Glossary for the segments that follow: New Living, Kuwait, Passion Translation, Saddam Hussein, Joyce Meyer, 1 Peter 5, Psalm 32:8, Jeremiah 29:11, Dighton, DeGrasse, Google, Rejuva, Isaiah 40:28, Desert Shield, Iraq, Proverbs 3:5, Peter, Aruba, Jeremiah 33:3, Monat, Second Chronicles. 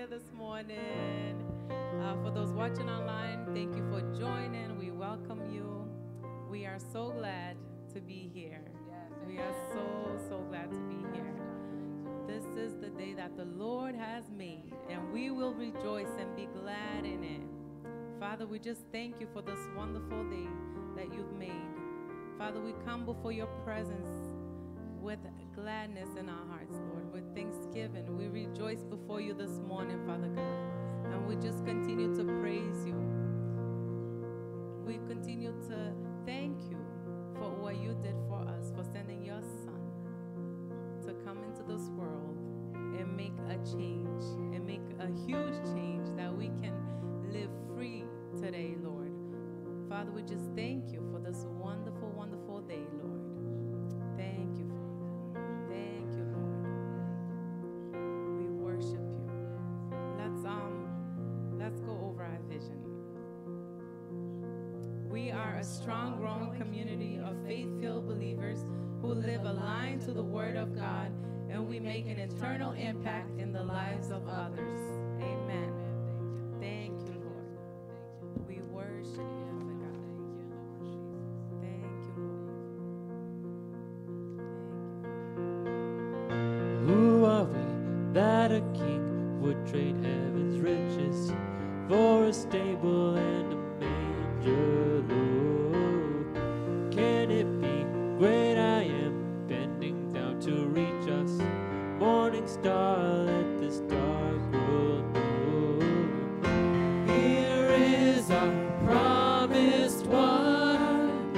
here this morning. For those watching online, thank you for joining. We welcome you. We are so glad to be here. We are so glad to be here. This is the day that the Lord has made, and we will rejoice and be glad in it. Father, we just thank you for this wonderful day that you've made. Father, we come before your presence with gladness in our hearts, Lord, with thanksgiving. We rejoice before you this morning, Father God, and we just continue to praise you. We continue to thank you for what you did for us, for sending your Son to come into this world and make a change, and make a huge change that we can live free today, Lord. Father, we just thank you for this wonderful, wonderful day, Lord. Thank you, Father. Thank you, Lord. We worship you. Let's go over our vision. We are a strong, growing community of faith-filled believers who live aligned to the Word of God, and we make an eternal impact in the lives of others. Amen. Thank you, Lord. We worship you. Who are we that a king would trade heaven's riches for a stable and a manger, Lord? Can it be great I am, bending down to reach us? Morning star, let this dark world know. Here is our promised one,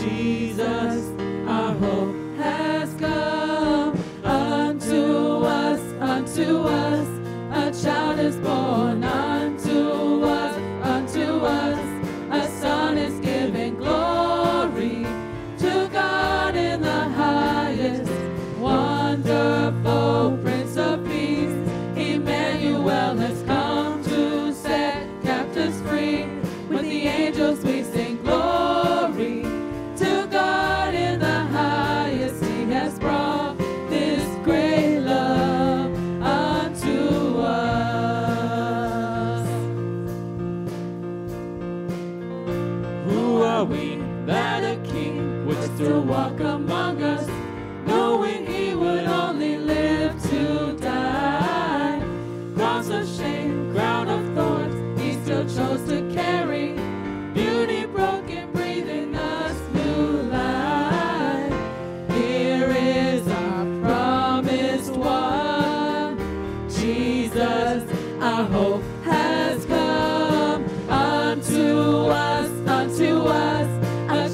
Jesus, our hope. Unto us a child is born, unto us a son is given. Glory to God in the highest, wonderful Prince of Peace. Emmanuel has come to set captives free. With the angels we sing glory to God in the highest. He has brought this great love that a king was to walk among us, knowing he would only live to die. Cross of shame, crown of thorns, he still chose to carry. Beauty broken, breathing us new life. Here is our promised one, Jesus, our hope has come. Unto us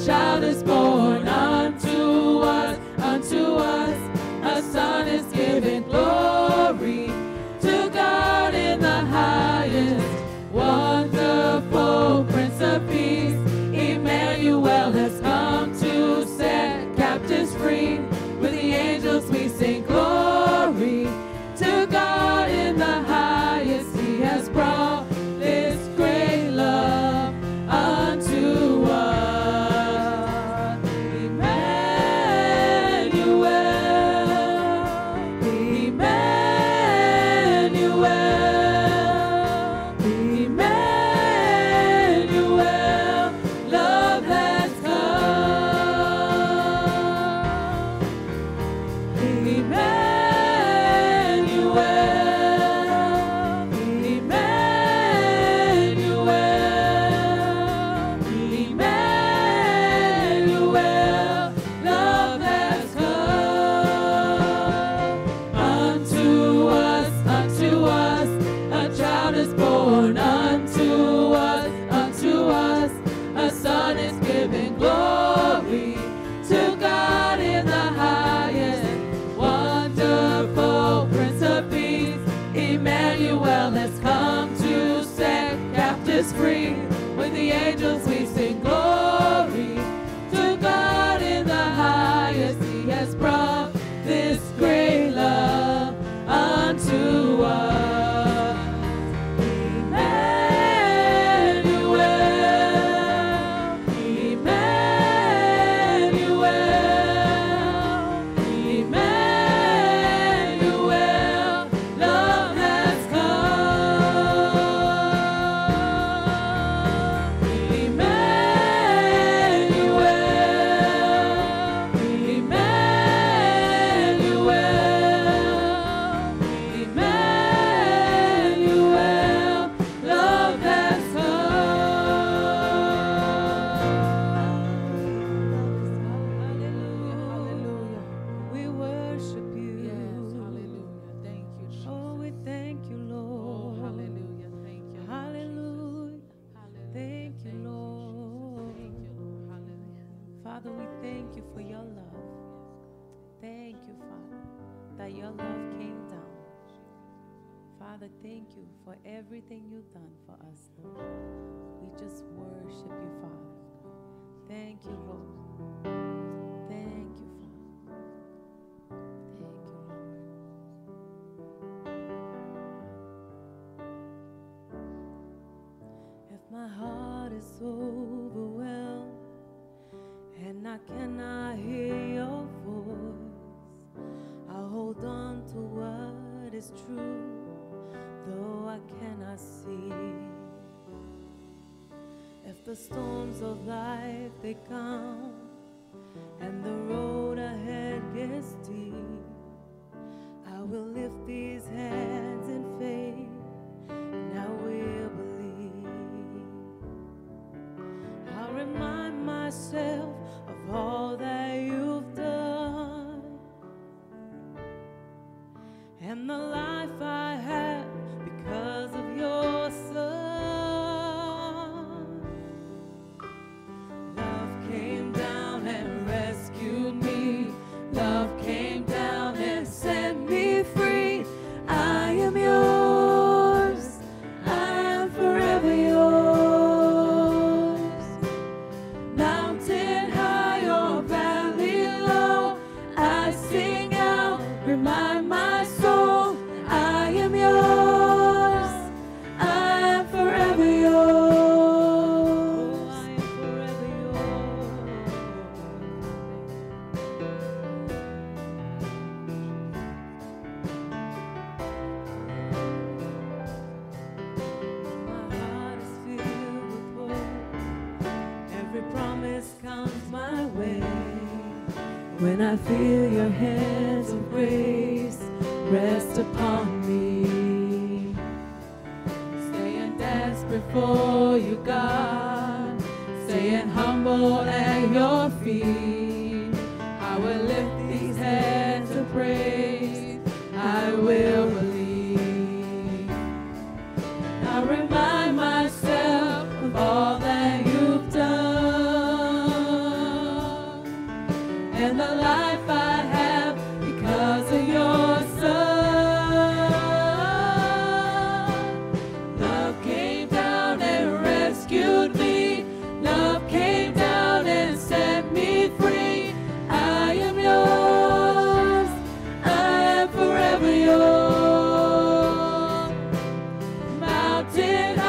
child is born, unto us, a son is given. Glory to God in the highest, wonderful Prince of Peace. Emmanuel has come to set captives free. With the angels we sing glory to God in the highest. He has brought this great love unto us. Free. With the angels we sing glory to God in the highest. He has brought this great love unto us. Emmanuel, love has come. you for everything you've done for us, Lord. We just worship you, Father. Thank you, Lord. Thank you, Father. My heart is overwhelmed, and I cannot hear your voice. I'll hold on to what is true, though I cannot see. If the storms of life, they come, and the road ahead gets deep, I will lift these hands in faith, and I will believe. Remind myself of all that you've done, and the life I have because of your Son. Love came down and rescued me. Love came down and set me free. I am yours. I am forever yours. When I feel your hands of grace rest upon me, stay and dance before you, God, stay and humble at your feet. I will lift these hands of praise, I will believe. I remind myself of all that you've done, and the life I have because of your Son. Love came down and rescued me. Love came down and set me free. I am yours. I am forever yours. Mountain.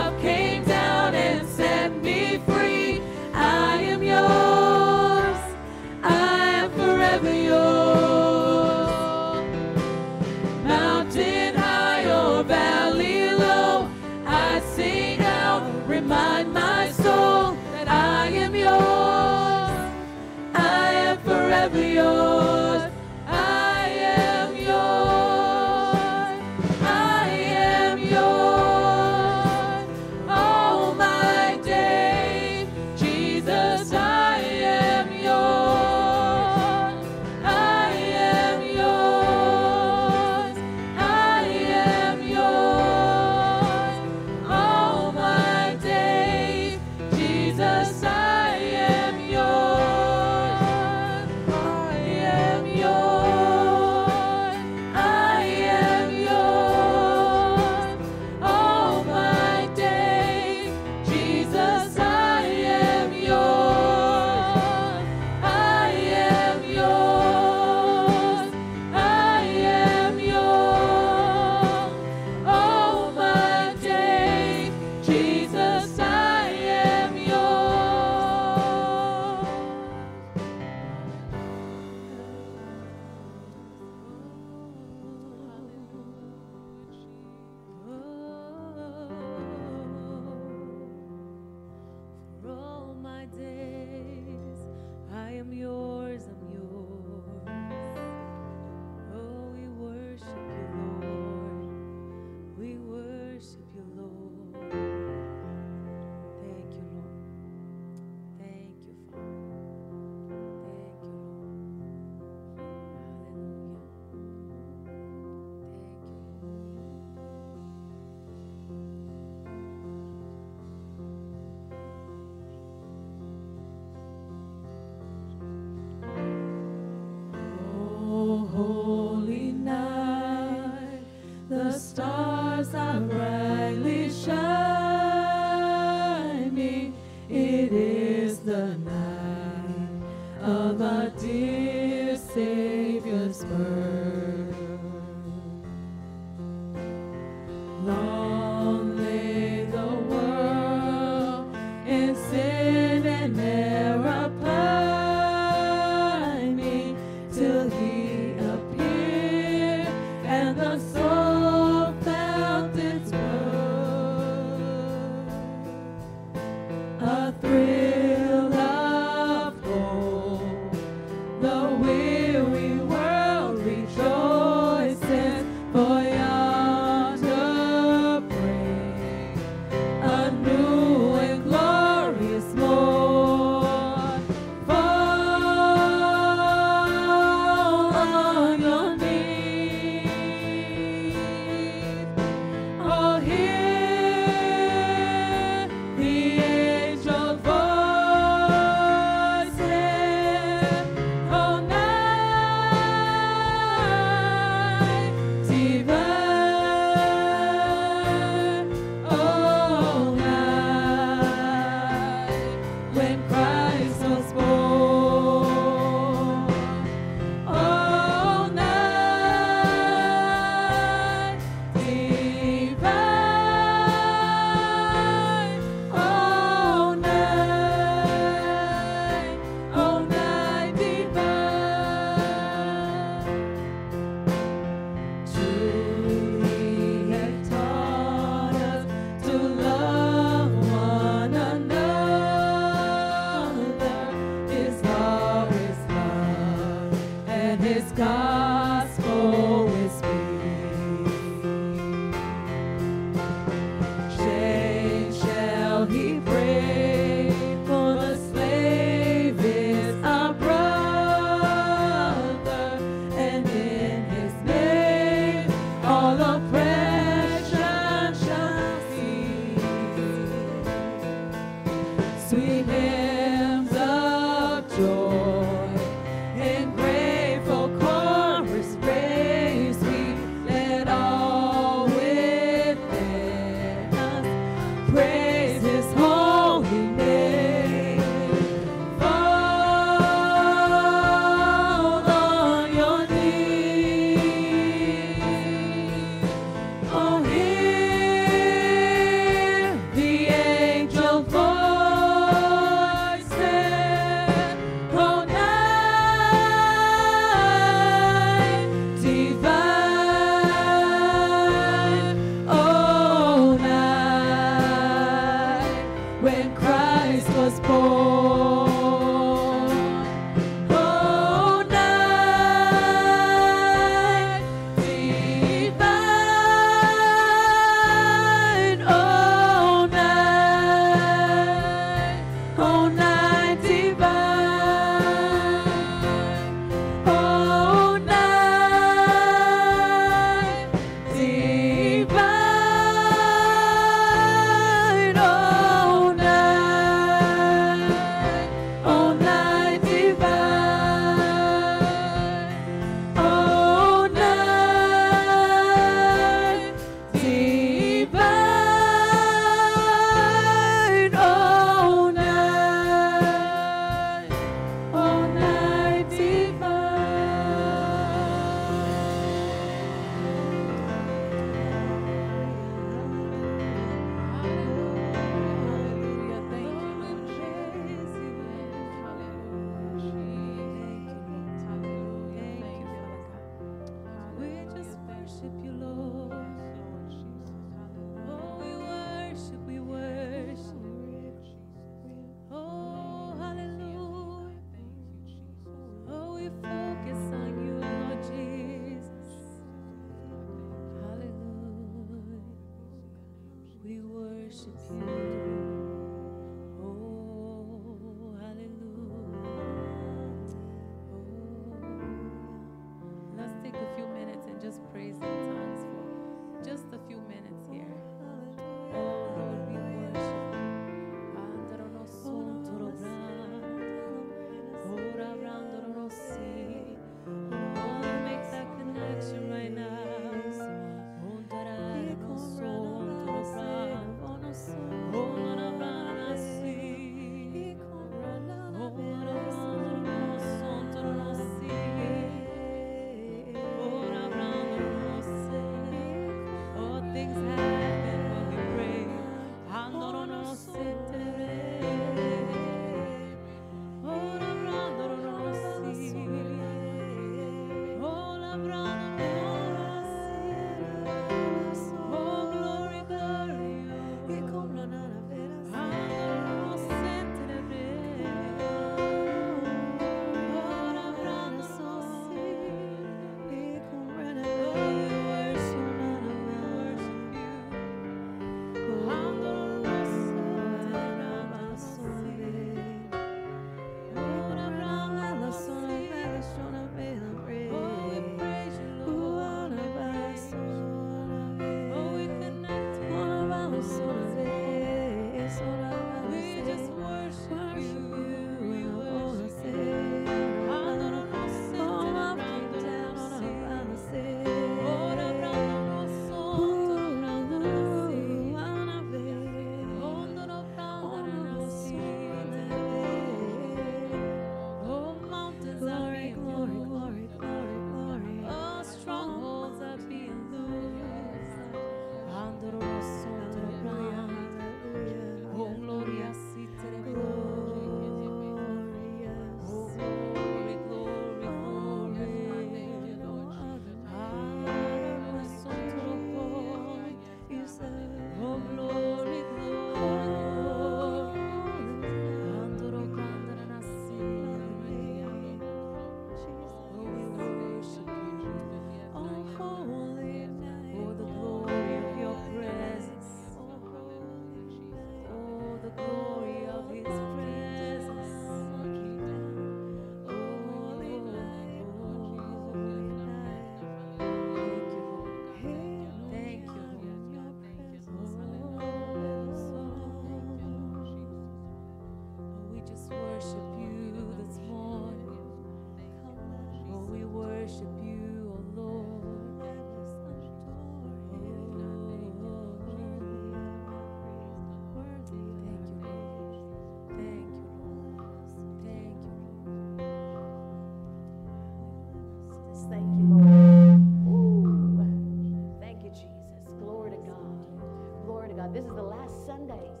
last Sundays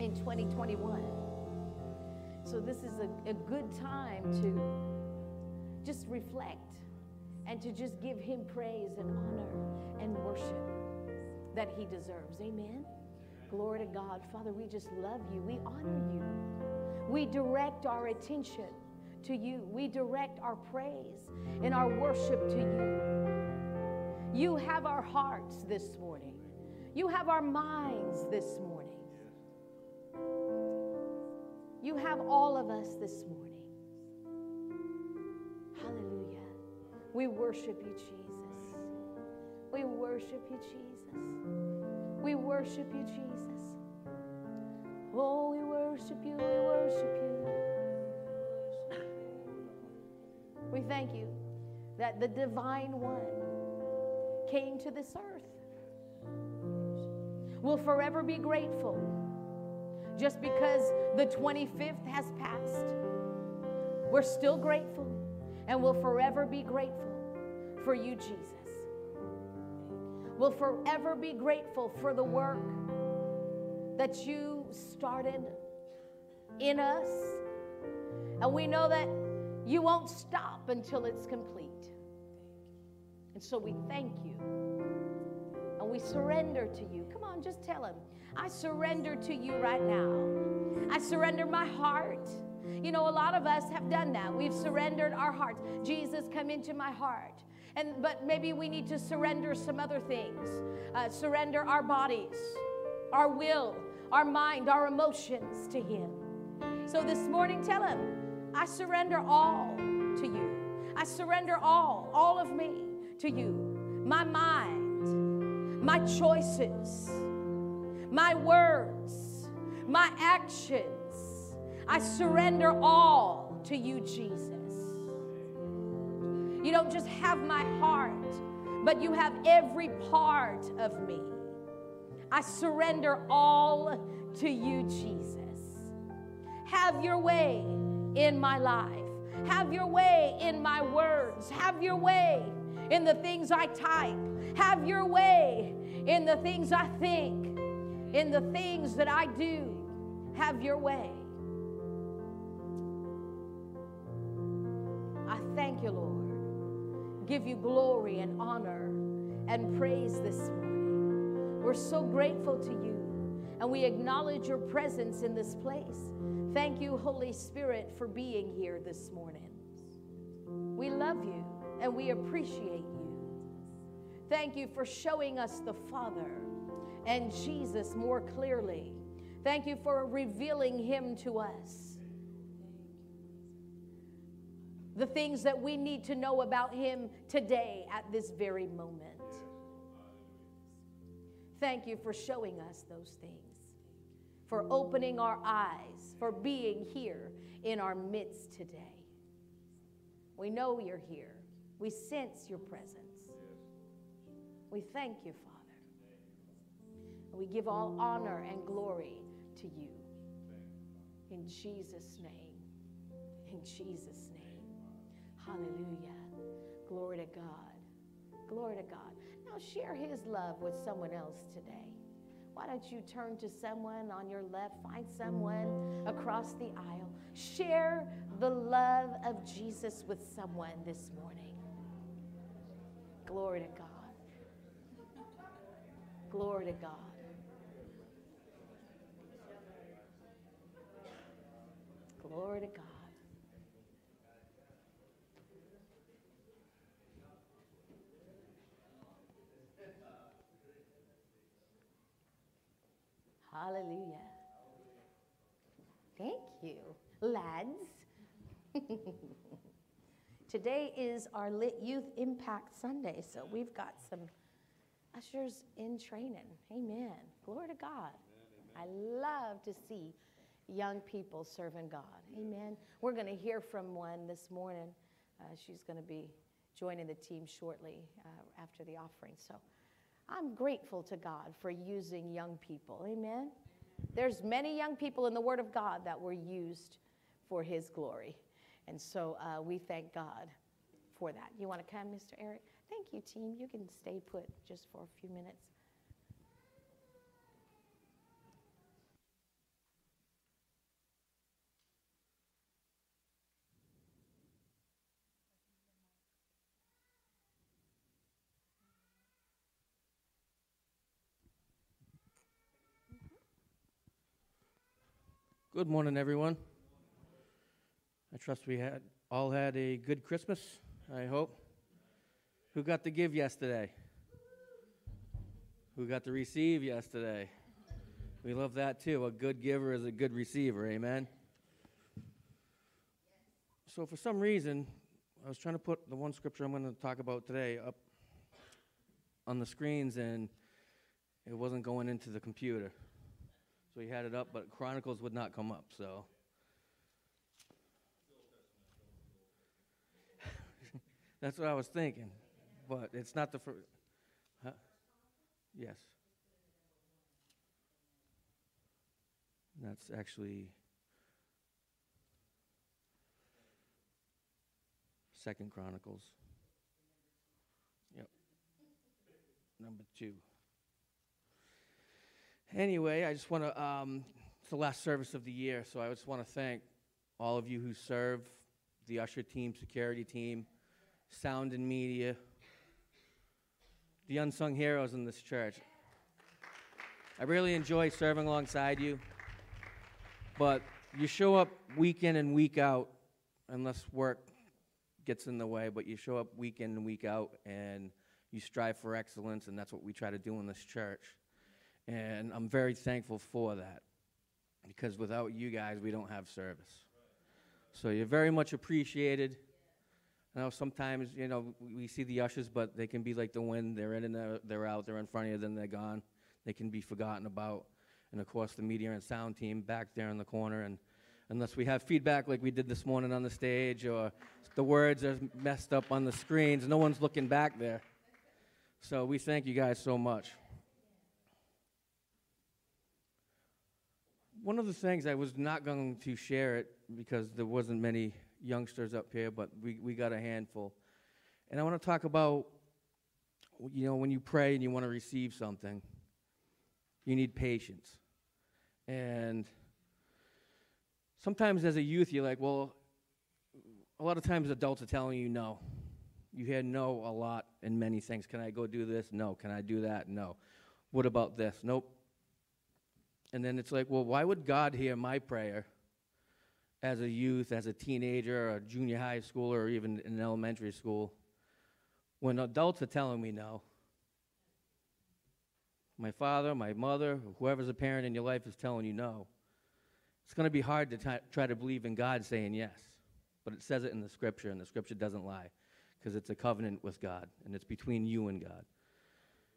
in 2021. So this is a good time to just reflect and to just give him praise and honor and worship that he deserves. Amen. Glory to God. Father, we just love you. We honor you. We direct our attention to you. We direct our praise and our worship to you. You have our hearts this morning. You have our minds this morning. You have all of us this morning. Hallelujah. We worship you, Jesus. We worship you, Jesus. We worship you, Jesus. Oh, we worship you. We worship you. We thank you that the divine one came to this earth. We'll forever be grateful just because the 25th has passed. We're still grateful and we'll forever be grateful for you, Jesus. We'll forever be grateful for the work that you started in us. And we know that you won't stop until it's complete. And so we thank you. And we surrender to you. Come on, just tell him. I surrender to you right now. I surrender my heart. You know, a lot of us have done that. We've surrendered our hearts. Jesus, come into my heart. But maybe we need to surrender some other things. Surrender our bodies, our will, our mind, our emotions to him. So this morning, tell him, I surrender all to you. I surrender all of me to you. My mind, my choices, my words, my actions. I surrender all to you, Jesus. You don't just have my heart, but you have every part of me. I surrender all to you, Jesus. Have your way in my life. Have your way in my words. Have your way in the things I type. Have your way in the things I think, in the things that I do. Have your way. I thank you, Lord. Give you glory and honor and praise this morning. We're so grateful to you, and we acknowledge your presence in this place. Thank you, Holy Spirit, for being here this morning. We love you and we appreciate you. Thank you for showing us the Father and Jesus more clearly. Thank you for revealing him to us. The things that we need to know about him today at this very moment. Thank you for showing us those things, for opening our eyes, for being here in our midst today. We know you're here. We sense your presence. We thank you, Father. We give all honor and glory to you. In Jesus' name. In Jesus' name. Hallelujah. Glory to God. Glory to God. Now share his love with someone else today. Why don't you turn to someone on your left, find someone across the aisle. Share the love of Jesus with someone this morning. Glory to God. Glory to God. Glory to God. Hallelujah. Thank you, lads. Today is our Lit Youth Impact Sunday, so we've got some ushers in training. Amen. Glory to God. Amen. I love to see young people serving God. Amen. We're going to hear from one this morning. She's going to be joining the team shortly after the offering. So I'm grateful to God for using young people. Amen. There's many young people in the Word of God that were used for his glory. And so we thank God for that. You want to come, Mr. Eric? Thank you, team. You can stay put just for a few minutes. Good morning, everyone. I trust we all had a good Christmas, I hope. Who got to give yesterday? Who got to receive yesterday? We love that, too. A good giver is a good receiver, amen? So for some reason, I was trying to put the one scripture I'm going to talk about today up on the screens, and it wasn't going into the computer. So he had it up, but Chronicles would not come up, so. That's what I was thinking, but it's not the first. Huh? Yes. That's actually Second Chronicles. Yep. Number 2. Anyway, I just want to, it's the last service of the year, so I just want to thank all of you who serve, the usher team, security team, sound and media, the unsung heroes in this church. I really enjoy serving alongside you, but you show up week in and week out, unless work gets in the way, but you show up week in and week out, and you strive for excellence, and that's what we try to do in this church. And I'm very thankful for that, because without you guys, we don't have service. So you're very much appreciated. I know sometimes, you know, we see the ushers, but they can be like the wind. They're in and they're out. They're in front of you, then they're gone. They can be forgotten about. And, of course, the media and sound team back there in the corner. And unless we have feedback like we did this morning on the stage, or the words are messed up on the screens, no one's looking back there. So we thank you guys so much. One of the things, I was not going to share it because there wasn't many youngsters up here, but we got a handful. And I want to talk about, you know, when you pray and you want to receive something, you need patience. And sometimes as a youth, you're like, well, a lot of times adults are telling you no. You hear no a lot in many things. Can I go do this? No. Can I do that? No. What about this? Nope. And then it's like, well, why would God hear my prayer as a youth, as a teenager, or a junior high schooler, or even in elementary school, when adults are telling me no? My father, my mother, whoever's a parent in your life is telling you no. It's going to be hard to try to believe in God saying yes. But it says it in the Scripture, and the Scripture doesn't lie, because it's a covenant with God, and it's between you and God.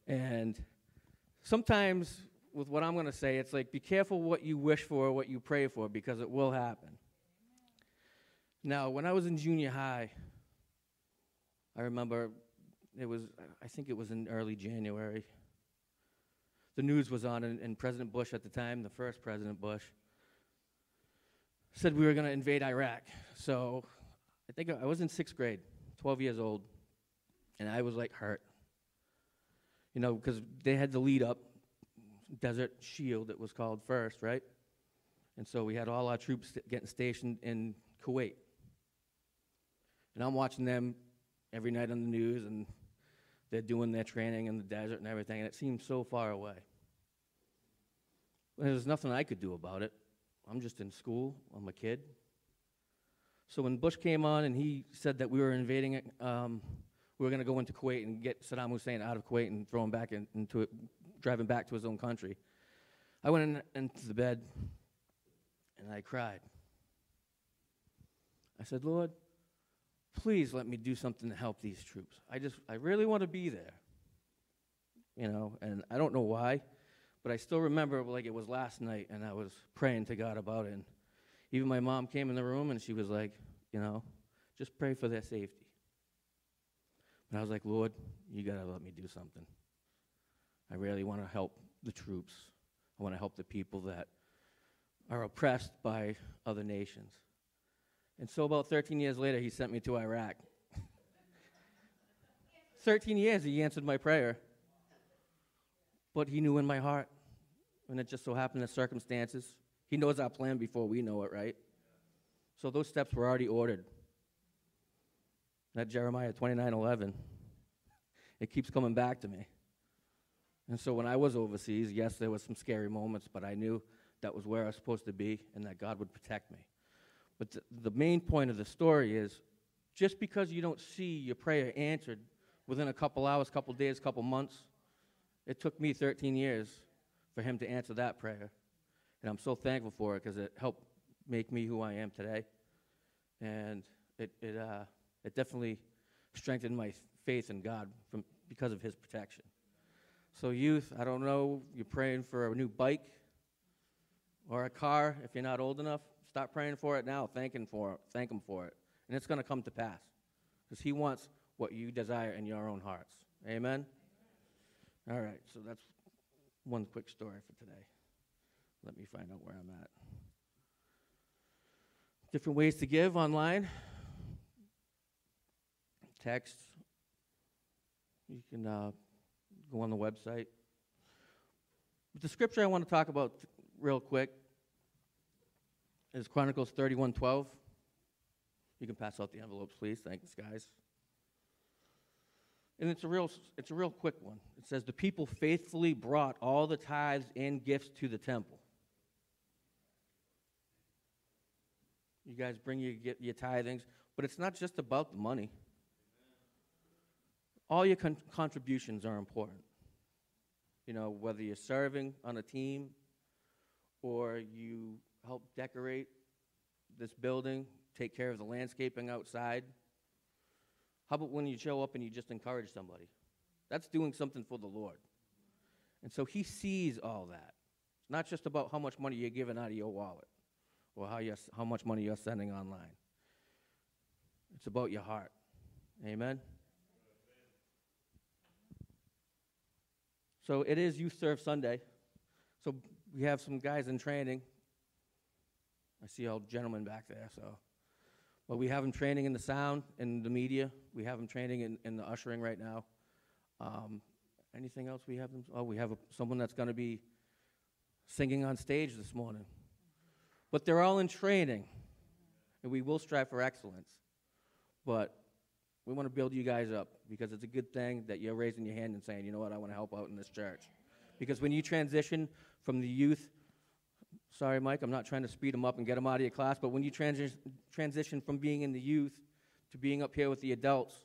And sometimes, with what I'm going to say, it's like, be careful what you wish for, what you pray for, because it will happen. Now, when I was in junior high, I remember I think it was in early January. The news was on, and President Bush at the time, the first President Bush, said we were going to invade Iraq. So I think I was in 6th grade, 12 years old, and I was, like, hurt. You know, because they had the lead up. Desert Shield, it was called first, right? And so we had all our troops getting stationed in Kuwait. And I'm watching them every night on the news, and they're doing their training in the desert and everything, and it seemed so far away. And there's nothing I could do about it. I'm just in school. I'm a kid. So when Bush came on and he said that we were invading it, we were going to go into Kuwait and get Saddam Hussein out of Kuwait and throw him back into it, drive him back to his own country. I went into the bed, and I cried. I said, Lord, please let me do something to help these troops. I really want to be there, you know, and I don't know why, but I still remember like it was last night, and I was praying to God about it, and even my mom came in the room, and she was like, you know, just pray for their safety. And I was like, Lord, you got to let me do something. I really want to help the troops. I want to help the people that are oppressed by other nations. And so about 13 years later, he sent me to Iraq. 13 years, he answered my prayer. But he knew in my heart. And it just so happened that circumstances, he knows our plan before we know it, right? So those steps were already ordered. That Jeremiah 29:11, it keeps coming back to me. And so when I was overseas, yes, there were some scary moments, but I knew that was where I was supposed to be and that God would protect me. But the main point of the story is just because you don't see your prayer answered within a couple hours, couple days, couple months, it took me 13 years for him to answer that prayer. And I'm so thankful for it because it helped make me who I am today. And it definitely strengthened my faith in God because of his protection. So youth, I don't know, you're praying for a new bike or a car. If you're not old enough, start praying for it now. Thank him for it. And it's going to come to pass because he wants what you desire in your own hearts. Amen? All right, so that's one quick story for today. Let me find out where I'm at. Different ways to give online. Text. You can go on the website. But the scripture I want to talk about real quick is Chronicles 31:12. You can pass out the envelopes, please. Thanks, guys. And it's a real quick one. It says, the people faithfully brought all the tithes and gifts to the temple. You guys bring your tithings, but it's not just about the money. All your contributions are important. You know, whether you're serving on a team or you help decorate this building, take care of the landscaping outside. How about when you show up and you just encourage somebody? That's doing something for the Lord. And so he sees all that. It's not just about how much money you're giving out of your wallet or how much money you're sending online. It's about your heart. Amen? So it is Youth Serve Sunday. So we have some guys in training. I see all gentlemen back there, so. But we have them training in the sound, in the media. We have them training in the ushering right now. Anything else we have them? Oh, we have someone that's going to be singing on stage this morning. But they're all in training, and we will strive for excellence. But we want to build you guys up because it's a good thing that you're raising your hand and saying, you know what, I want to help out in this church. Because when you transition from the youth, sorry, Mike, I'm not trying to speed them up and get them out of your class, but when you transition from being in the youth to being up here with the adults,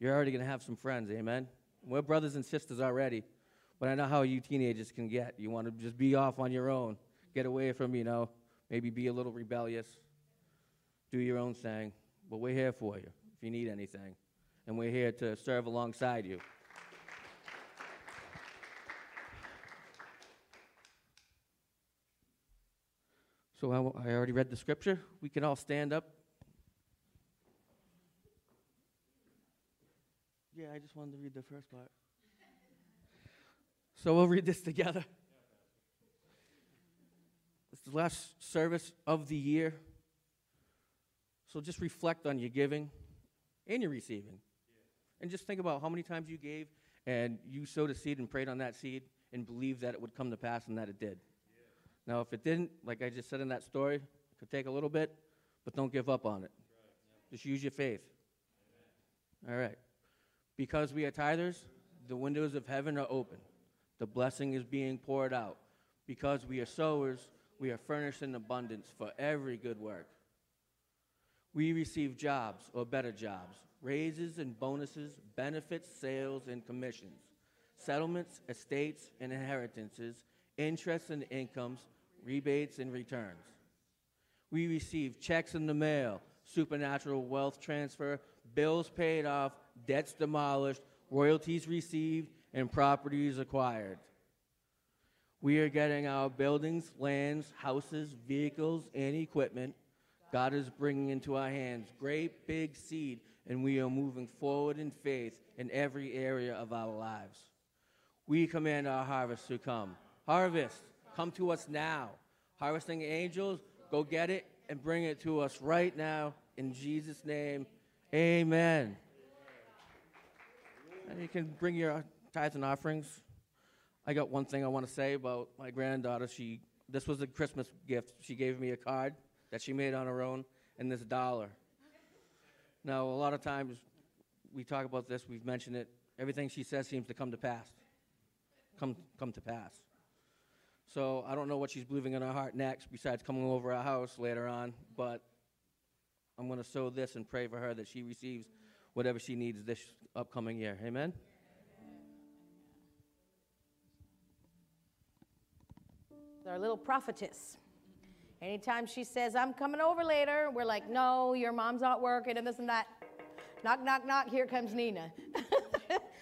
you're already going to have some friends, amen? We're brothers and sisters already, but I know how you teenagers can get. You want to just be off on your own, get away from, you know, maybe be a little rebellious, do your own thing, but we're here for you if you need anything, and we're here to serve alongside you. So I already read the scripture. We can all stand up. Yeah, I just wanted to read the first part. So we'll read this together. It's the last service of the year. So just reflect on your giving and your receiving. And just think about how many times you gave and you sowed a seed and prayed on that seed and believed that it would come to pass and that it did. Now, if it didn't, like I just said in that story, it could take a little bit, but don't give up on it. Just use your faith. Amen. All right. Because we are tithers, the windows of heaven are open. The blessing is being poured out. Because we are sowers, we are furnished in abundance for every good work. We receive jobs, or better jobs, raises and bonuses, benefits, sales, and commissions, settlements, estates, and inheritances, interests and incomes, rebates and returns. We receive checks in the mail, supernatural wealth transfer, bills paid off, debts demolished, royalties received, and properties acquired. We are getting our buildings, lands, houses, vehicles, and equipment. God is bringing into our hands great big seed, and we are moving forward in faith in every area of our lives. We command our harvest to come. Harvest, come to us now. Harvesting angels, go get it and bring it to us right now. In Jesus' name, amen. And you can bring your tithes and offerings. I got one thing I want to say about my granddaughter. This was a Christmas gift. She gave me a card that she made on her own and this $1. Now, a lot of times we talk about this. We've mentioned it. Everything she says seems to come to pass. Come to pass. So I don't know what she's believing in her heart next, besides coming over our house later on, but I'm going to sow this and pray for her that she receives whatever she needs this upcoming year. Amen? Our little prophetess. Anytime she says, I'm coming over later, we're like, no, your mom's not working and this and that. Knock, knock, knock, here comes Nina.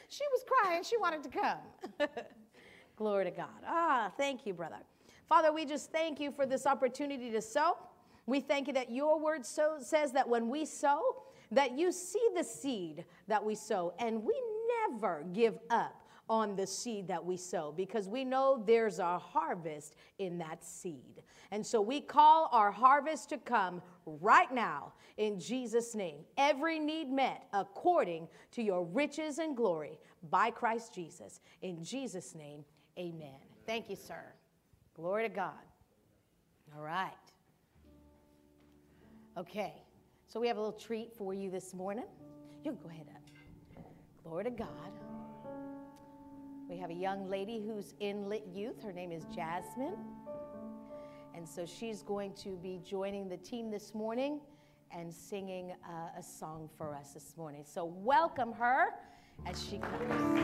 She was crying. She wanted to come. Glory to God. Ah, thank you, brother. Father, we just thank you for this opportunity to sow. We thank you that your word says that when we sow, that you see the seed that we sow, and we never give up on the seed that we sow, because we know there's a harvest in that seed. And so we call our harvest to come right now in Jesus' name. Every need met according to your riches and glory by Christ Jesus. In Jesus' name, amen. Thank you, sir. Glory to God. All right. Okay. So we have a little treat for you this morning. You can go ahead up. Glory to God. We have a young lady who's in Lit Youth. Her name is Jasmine. And so she's going to be joining the team this morning and singing a song for us this morning. So welcome her as she comes.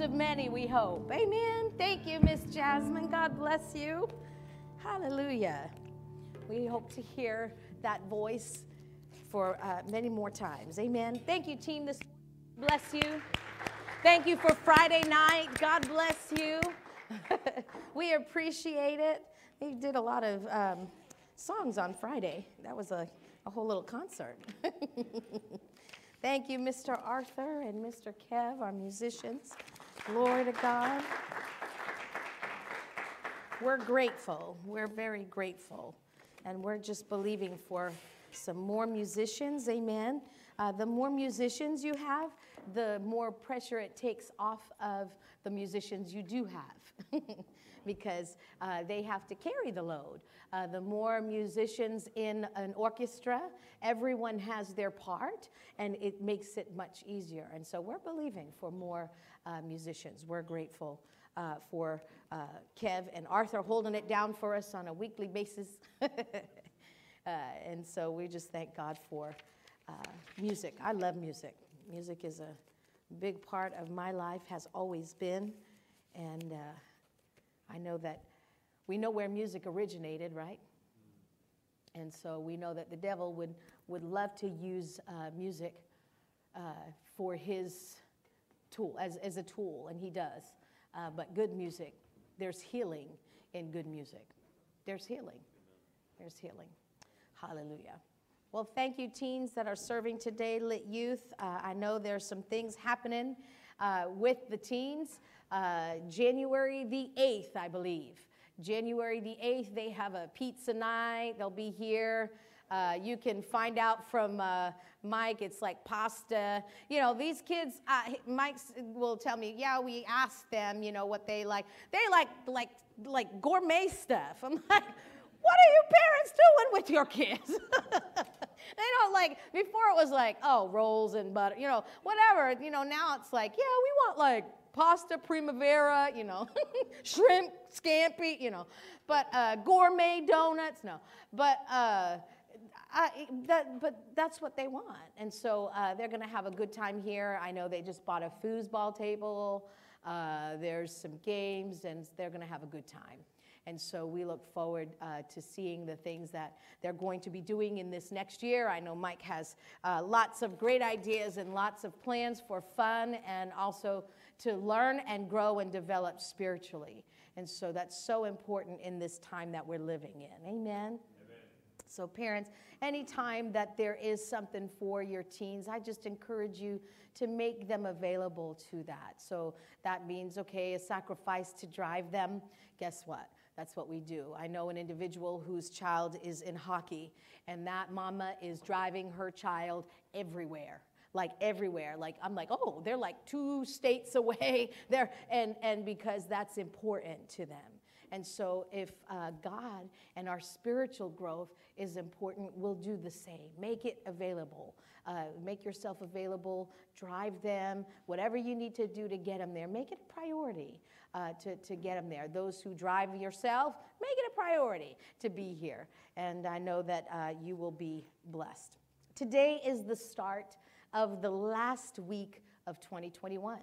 Of many, we hope. Amen. Thank you, Miss Jasmine. God bless you. Hallelujah. We hope to hear that voice for many more times. Amen. Thank you, team. This bless you. Thank you for Friday night. God bless you. We appreciate it. We did a lot of songs on Friday. That was a whole little concert. Thank you, Mr. Arthur and Mr. Kev, our musicians. Glory to God. We're grateful. We're very grateful. And we're just believing for some more musicians, amen, The more musicians you have, the more pressure it takes off of the musicians you do have because they have to carry the load. The more musicians in an orchestra, everyone has their part, and it makes it much easier. And so we're believing for more musicians. We're grateful for Kev and Arthur holding it down for us on a weekly basis. And so we just thank God for music. I love music. Music is a big part of my life, has always been. And I know that we know where music originated, right? And so we know that the devil would love to use music for his tool, as a tool, and he does. But good music, there's healing in good music. There's healing. There's healing. Hallelujah. Well, thank you, teens that are serving today, Lit Youth. I know there's some things happening with the teens. January the 8th, I believe. January the 8th, they have a pizza night. They'll be here. You can find out from Mike. It's like pasta. You know, these kids, Mike will tell me, yeah, we asked them, you know, what they like. They like gourmet stuff. I'm like, what are you parents doing with your kids? They don't like, before it was like, oh, rolls and butter, you know, whatever. You know, now it's like, yeah, we want like pasta primavera, you know, shrimp, scampi, you know, but gourmet donuts, no. But, but that's what they want. And so they're going to have a good time here. I know they just bought a foosball table. There's some games, and they're going to have a good time. And so we look forward to seeing the things that they're going to be doing in this next year. I know Mike has lots of great ideas and lots of plans for fun and also to learn and grow and develop spiritually. And so that's so important in this time that we're living in. Amen? Amen. So parents, anytime that there is something for your teens, I just encourage you to make them available to that. So that means, okay, a sacrifice to drive them. Guess what? That's what we do. I know an individual whose child is in hockey, and that mama is driving her child everywhere, like everywhere. Like I'm like, oh, they're like 2 states away there, and because that's important to them. And so if God and our spiritual growth is important, we'll do the same. Make it available. Make yourself available. Drive them. Whatever you need to do to get them there, make it a priority to get them there. Those who drive yourself, make it a priority to be here. And I know that you will be blessed. Today is the start of the last week of 2021.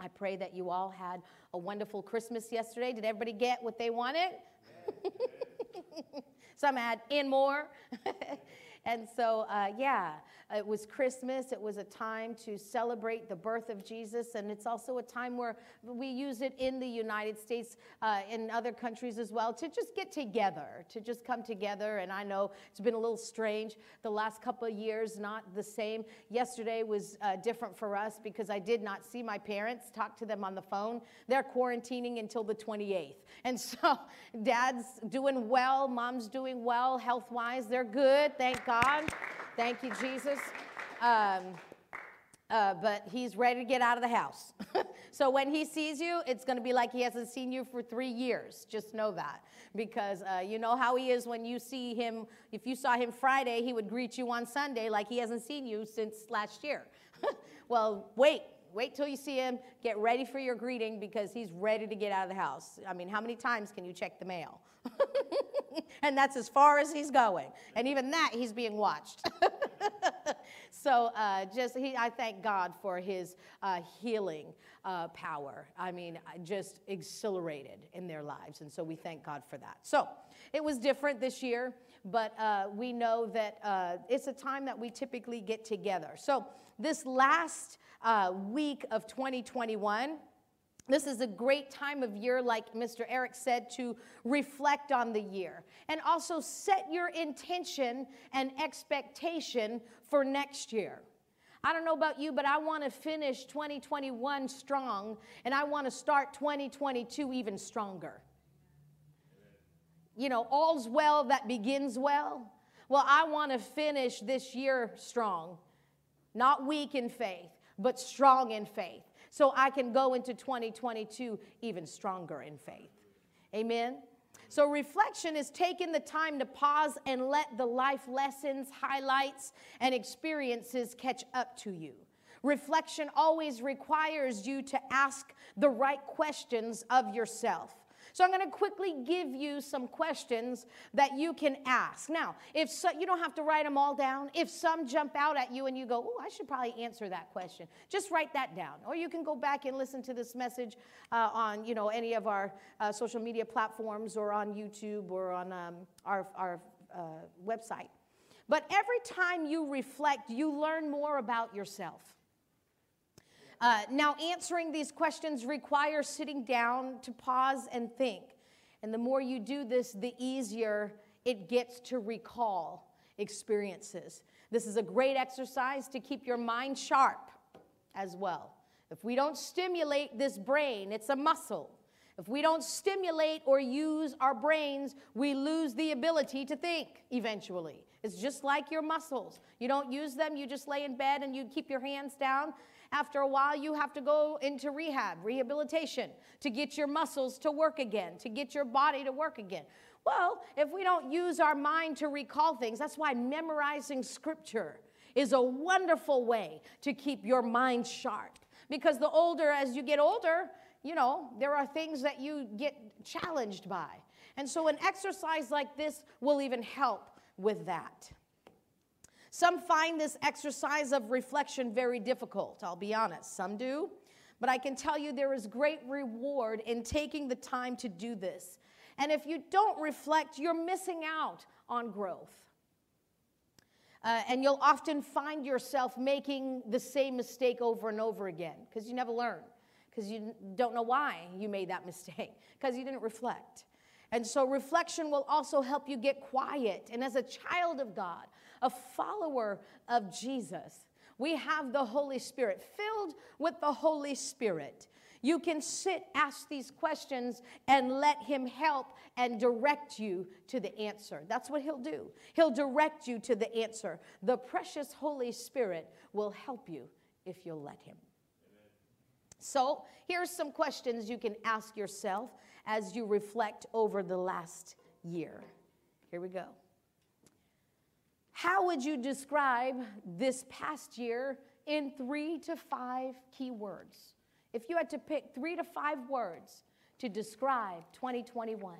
I pray that you all had a wonderful Christmas yesterday. Did everybody get what they wanted? Some had and more. And so, yeah, it was Christmas. It was a time to celebrate the birth of Jesus. And it's also a time where we use it in the United States, in other countries as well, to just get together, to just come together. And I know it's been a little strange the last couple of years, not the same. Yesterday was different for us because I did not see my parents, talk to them on the phone. They're quarantining until the 28th. And so dad's doing well, mom's doing well, health-wise, they're good, thank God. Thank you, Jesus. But he's ready to get out of the house. So when he sees you, it's going to be like he hasn't seen you for 3 years. Just know that, because you know how he is when you see him. If you saw him Friday, he would greet you on Sunday like he hasn't seen you since last year. Well, wait till you see him. Get ready for your greeting because he's ready to get out of the house. I mean, how many times can you check the mail? And that's as far as he's going. And even that, he's being watched. So I thank God for his healing power. I mean, just exhilarated in their lives. And so we thank God for that. So it was different this year, but we know that it's a time that we typically get together. So this last week of 2021, this is a great time of year, like Mr. Eric said, to reflect on the year and also set your intention and expectation for next year. I don't know about you, but I want to finish 2021 strong, and I want to start 2022 even stronger. You know, all's well that begins well. Well, I want to finish this year strong Not weak in faith, but strong in faith. So I can go into 2022 even stronger in faith. Amen. So reflection is taking the time to pause and let the life lessons, highlights, and experiences catch up to you. Reflection always requires you to ask the right questions of yourself. So I'm going to quickly give you some questions that you can ask. Now, if so, you don't have to write them all down. If some jump out at you and you go, oh, I should probably answer that question, just write that down. Or you can go back and listen to this message on, any of our social media platforms or on YouTube or on our website. But every time you reflect, you learn more about yourself. Now, answering these questions requires sitting down to pause and think. And the more you do this, the easier it gets to recall experiences. This is a great exercise to keep your mind sharp as well. If we don't stimulate this brain, it's a muscle. If we don't stimulate or use our brains, we lose the ability to think eventually. It's just like your muscles. You don't use them, you just lay in bed and you keep your hands down. After a while, you have to go into rehabilitation, to get your muscles to work again, to get your body to work again. Well, if we don't use our mind to recall things, that's why memorizing scripture is a wonderful way to keep your mind sharp. Because the older, as you get older, there are things that you get challenged by. And so an exercise like this will even help with that. Some find this exercise of reflection very difficult, I'll be honest. Some do, but I can tell you there is great reward in taking the time to do this. And if you don't reflect, you're missing out on growth. And you'll often find yourself making the same mistake over and over again because you never learn, because you don't know why you made that mistake, because you didn't reflect. And so reflection will also help you get quiet. And as a child of God, a follower of Jesus, we have the Holy Spirit. Filled with the Holy Spirit, you can sit, ask these questions, and let him help and direct you to the answer. That's what he'll do. He'll direct you to the answer. The precious Holy Spirit will help you if you'll let him. Amen. So here's some questions you can ask yourself as you reflect over the last year. Here we go. How would you describe this past year in 3 to 5 key words? If you had to pick 3 to 5 words to describe 2021,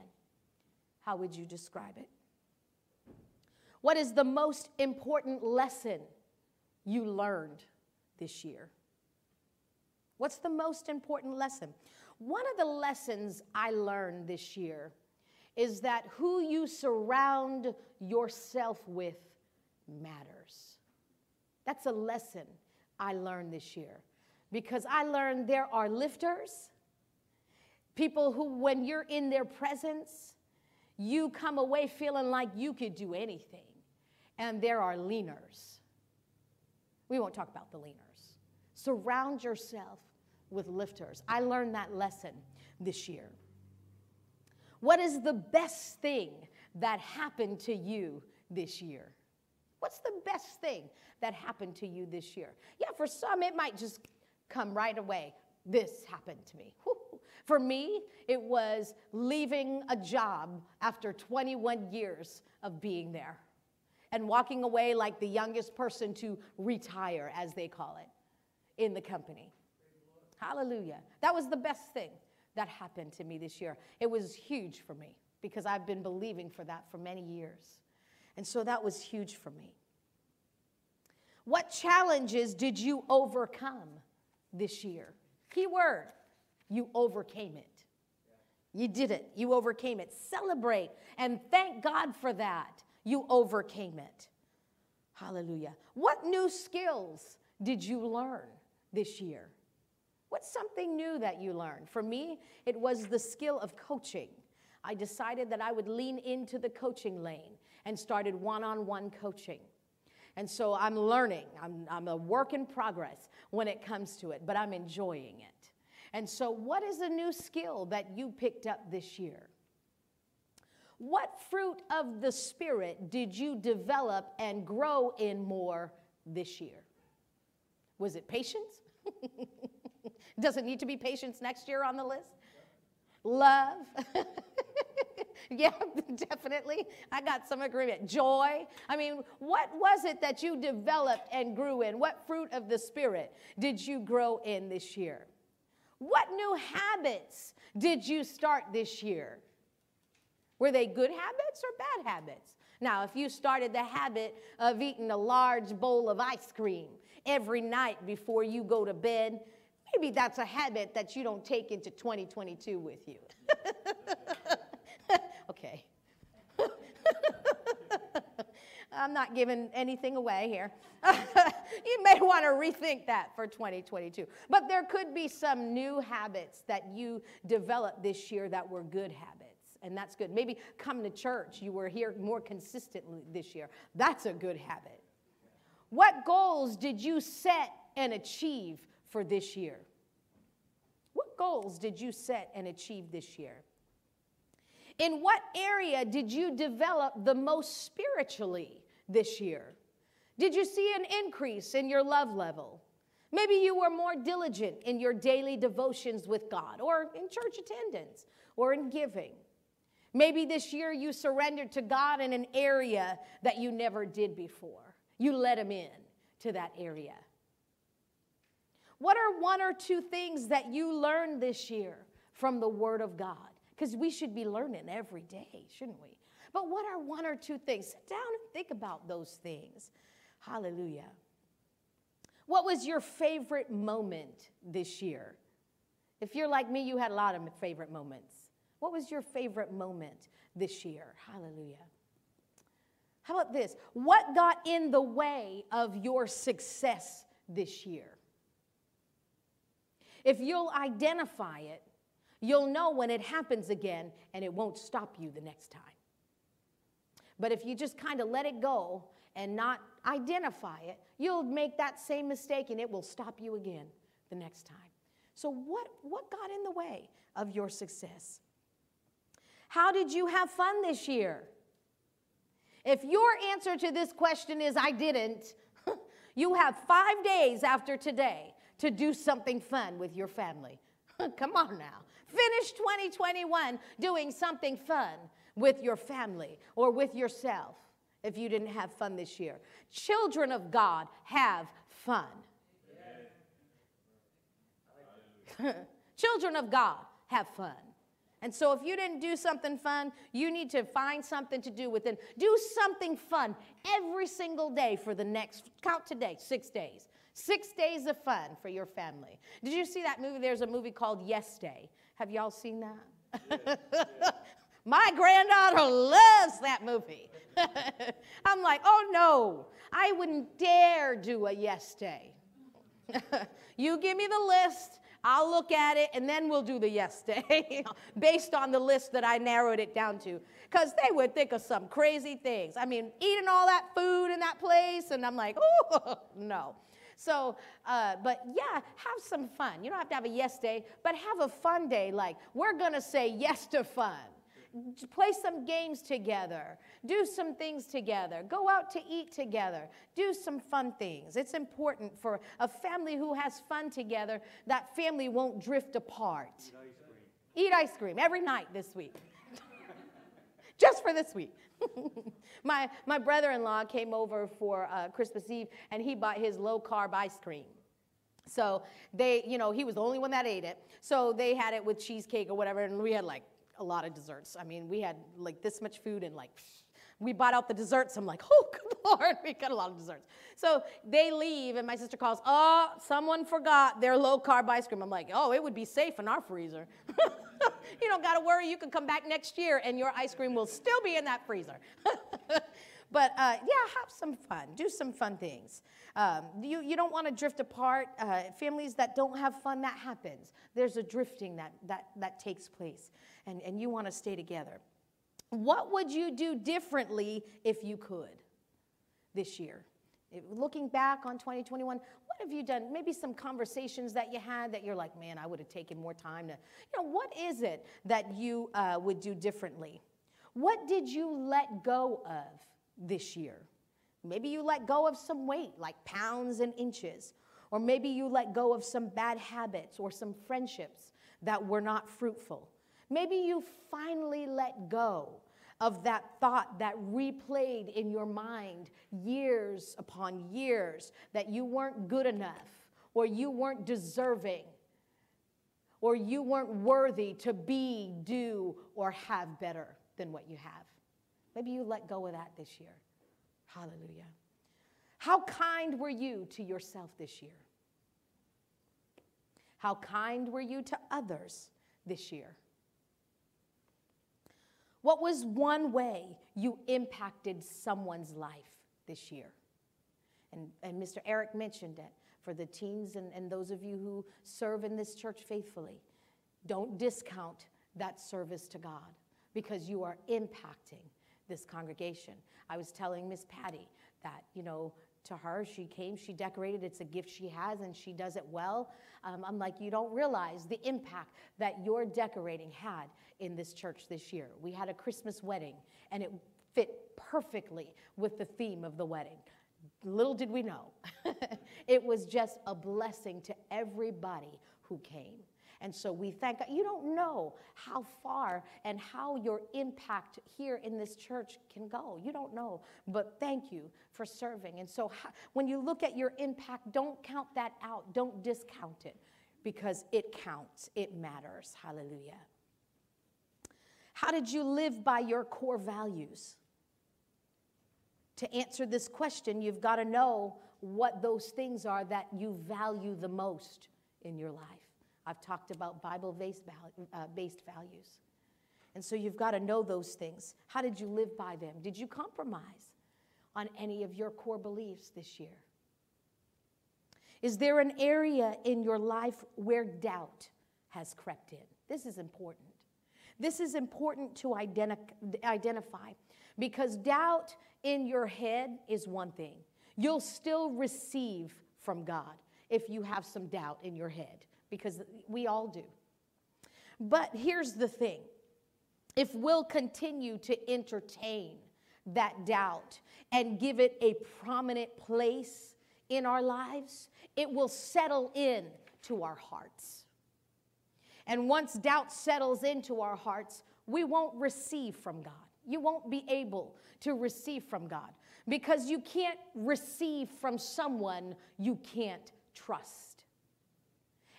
how would you describe it? What is the most important lesson you learned this year? What's the most important lesson? One of the lessons I learned this year is that who you surround yourself with matters. That's a lesson I learned this year, because I learned there are lifters, people who, when you're in their presence, you come away feeling like you could do anything, and there are leaners. We won't talk about the leaners. Surround yourself with lifters. I learned that lesson this year. What is the best thing that happened to you this year? What's the best thing that happened to you this year? Yeah, for some, it might just come right away. This happened to me. For me, it was leaving a job after 21 years of being there and walking away like the youngest person to retire, as they call it, in the company. Hallelujah. That was the best thing that happened to me this year. It was huge for me because I've been believing for that for many years. And so that was huge for me. What challenges did you overcome this year? Key word, you overcame it. You did it. You overcame it. Celebrate and thank God for that. You overcame it. Hallelujah. What new skills did you learn this year? What's something new that you learned? For me, it was the skill of coaching. I decided that I would lean into the coaching lane and started one-on-one coaching. And so I'm learning. I'm a work in progress when it comes to it, but I'm enjoying it. And so what is a new skill that you picked up this year? What fruit of the Spirit did you develop and grow in more this year? Was it patience? Does it need to be patience next year on the list? Love. Yeah, definitely. I got some agreement. Joy. I mean, what was it that you developed and grew in? What fruit of the Spirit did you grow in this year? What new habits did you start this year? Were they good habits or bad habits? Now, if you started the habit of eating a large bowl of ice cream every night before you go to bed, maybe that's a habit that you don't take into 2022 with you. Okay. I'm not giving anything away here. You may want to rethink that for 2022. But there could be some new habits that you developed this year that were good habits. And that's good. Maybe come to church. You were here more consistently this year. That's a good habit. What goals did you set and achieve for this year? What goals did you set and achieve this year? In what area did you develop the most spiritually this year? Did you see an increase in your love level? Maybe you were more diligent in your daily devotions with God, or in church attendance, or in giving. Maybe this year you surrendered to God in an area that you never did before. You let him in to that area. What are one or two things that you learned this year from the Word of God? Because we should be learning every day, shouldn't we? But what are one or two things? Sit down and think about those things. Hallelujah. What was your favorite moment this year? If you're like me, you had a lot of favorite moments. What was your favorite moment this year? Hallelujah. How about this? What got in the way of your success this year? If you'll identify it, you'll know when it happens again, and it won't stop you the next time. But if you just kind of let it go and not identify it, you'll make that same mistake, and it will stop you again the next time. So what got in the way of your success? How did you have fun this year? If your answer to this question is, I didn't, you have 5 days after today to do something fun with your family. Come on now. Finish 2021 doing something fun with your family or with yourself if you didn't have fun this year. Children of God, have fun. Yeah. Children of God, have fun. And so if you didn't do something fun, you need to find something to do within. Do something fun every single day for the next, count today, 6 days. 6 days of fun for your family. Did you see that movie? There's a movie called Yes Day. Have y'all seen that? Yes, yes. My granddaughter loves that movie. I'm like, oh no, I wouldn't dare do a Yes Day. You give me the list, I'll look at it, and then we'll do the Yes Day based on the list that I narrowed it down to. Because they would think of some crazy things. I mean, eating all that food in that place, and I'm like, oh, no. So, but yeah, have some fun. You don't have to have a yes day, but have a fun day. Like, we're going to say yes to fun. Play some games together. Do some things together. Go out to eat together. Do some fun things. It's important for a family who has fun together, that family won't drift apart. Eat ice cream. Eat ice cream every night this week. Just for this week. My brother-in-law came over for Christmas Eve, and he bought his low-carb ice cream. So they, you know, he was the only one that ate it. So they had it with cheesecake or whatever, and we had like a lot of desserts. I mean, we had like this much food, and like we bought out the desserts. I'm like, oh, good Lord, we got a lot of desserts. So they leave, and my sister calls, oh, someone forgot their low-carb ice cream. I'm like, oh, it would be safe in our freezer. You don't got to worry. You can come back next year, and your ice cream will still be in that freezer. But, yeah, have some fun. Do some fun things. You don't want to drift apart. Families that don't have fun, that happens. There's a drifting that takes place, and you want to stay together. What would you do differently if you could this year? Looking back on 2021, what have you done? Maybe some conversations that you had that you're like, man, I would have taken more time to, you know, what is it that you would do differently? What did you let go of this year? Maybe you let go of some weight, like pounds and inches. Or maybe you let go of some bad habits or some friendships that were not fruitful. Maybe you finally let go of that thought that replayed in your mind years upon years that you weren't good enough, or you weren't deserving, or you weren't worthy to be, do, or have better than what you have. Maybe you let go of that this year. Hallelujah. How kind were you to yourself this year? How kind were you to others this year? What was one way you impacted someone's life this year? And Mr. Eric mentioned it. For the teens and those of you who serve in this church faithfully, don't discount that service to God, because you are impacting this congregation. I was telling Miss Patty that, you know, to her, she came, she decorated, it's a gift she has, and she does it well. I'm like, you don't realize the impact that your decorating had in this church this year. We had a Christmas wedding, and it fit perfectly with the theme of the wedding. Little did we know. It was just a blessing to everybody who came. And so we thank God. You don't know how far and how your impact here in this church can go. You don't know, but thank you for serving. And so when you look at your impact, don't count that out. Don't discount it, because it counts. It matters. Hallelujah. How did you live by your core values? To answer this question, you've got to know what those things are that you value the most in your life. I've talked about Bible-based values. And so you've got to know those things. How did you live by them? Did you compromise on any of your core beliefs this year? Is there an area in your life where doubt has crept in? This is important. This is important to identify. Because doubt in your head is one thing. You'll still receive from God if you have some doubt in your head, because we all do. But here's the thing. If we'll continue to entertain that doubt and give it a prominent place in our lives, it will settle in to our hearts. And once doubt settles into our hearts, we won't receive from God. You won't be able to receive from God, because you can't receive from someone you can't trust.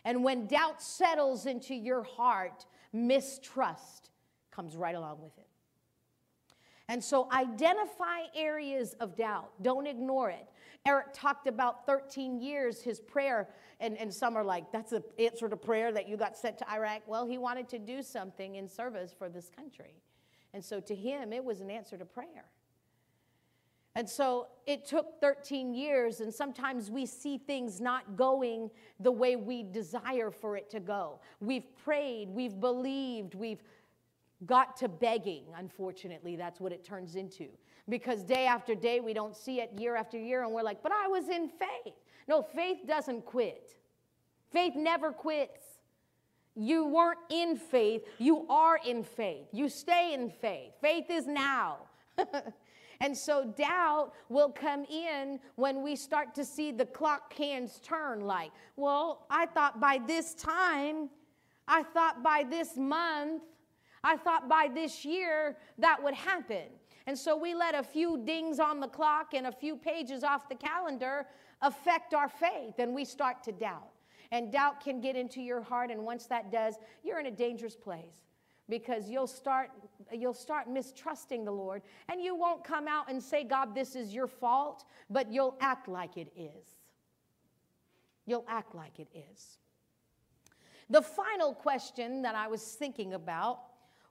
And when doubt settles into your heart, mistrust comes right along with it. And so identify areas of doubt. Don't ignore it. Eric talked about 13 years, his prayer, and some are like, that's an answer to prayer that you got sent to Iraq. Well, he wanted to do something in service for this country. And so to him, it was an answer to prayer. And so it took 13 years, and sometimes we see things not going the way we desire for it to go. We've prayed, we've believed, we've got to begging, unfortunately. That's what it turns into. Because day after day, we don't see it, year after year, and we're like, but I was in faith. No, faith doesn't quit. Faith never quits. You weren't in faith. You are in faith. You stay in faith. Faith is now. And so doubt will come in when we start to see the clock hands turn, like, well, I thought by this time, I thought by this month, I thought by this year that would happen. And so we let a few dings on the clock and a few pages off the calendar affect our faith, and we start to doubt. And doubt can get into your heart, and once that does, you're in a dangerous place, because you'll start mistrusting the Lord, and you won't come out and say, God, this is your fault, but you'll act like it is. You'll act like it is. The final question that I was thinking about,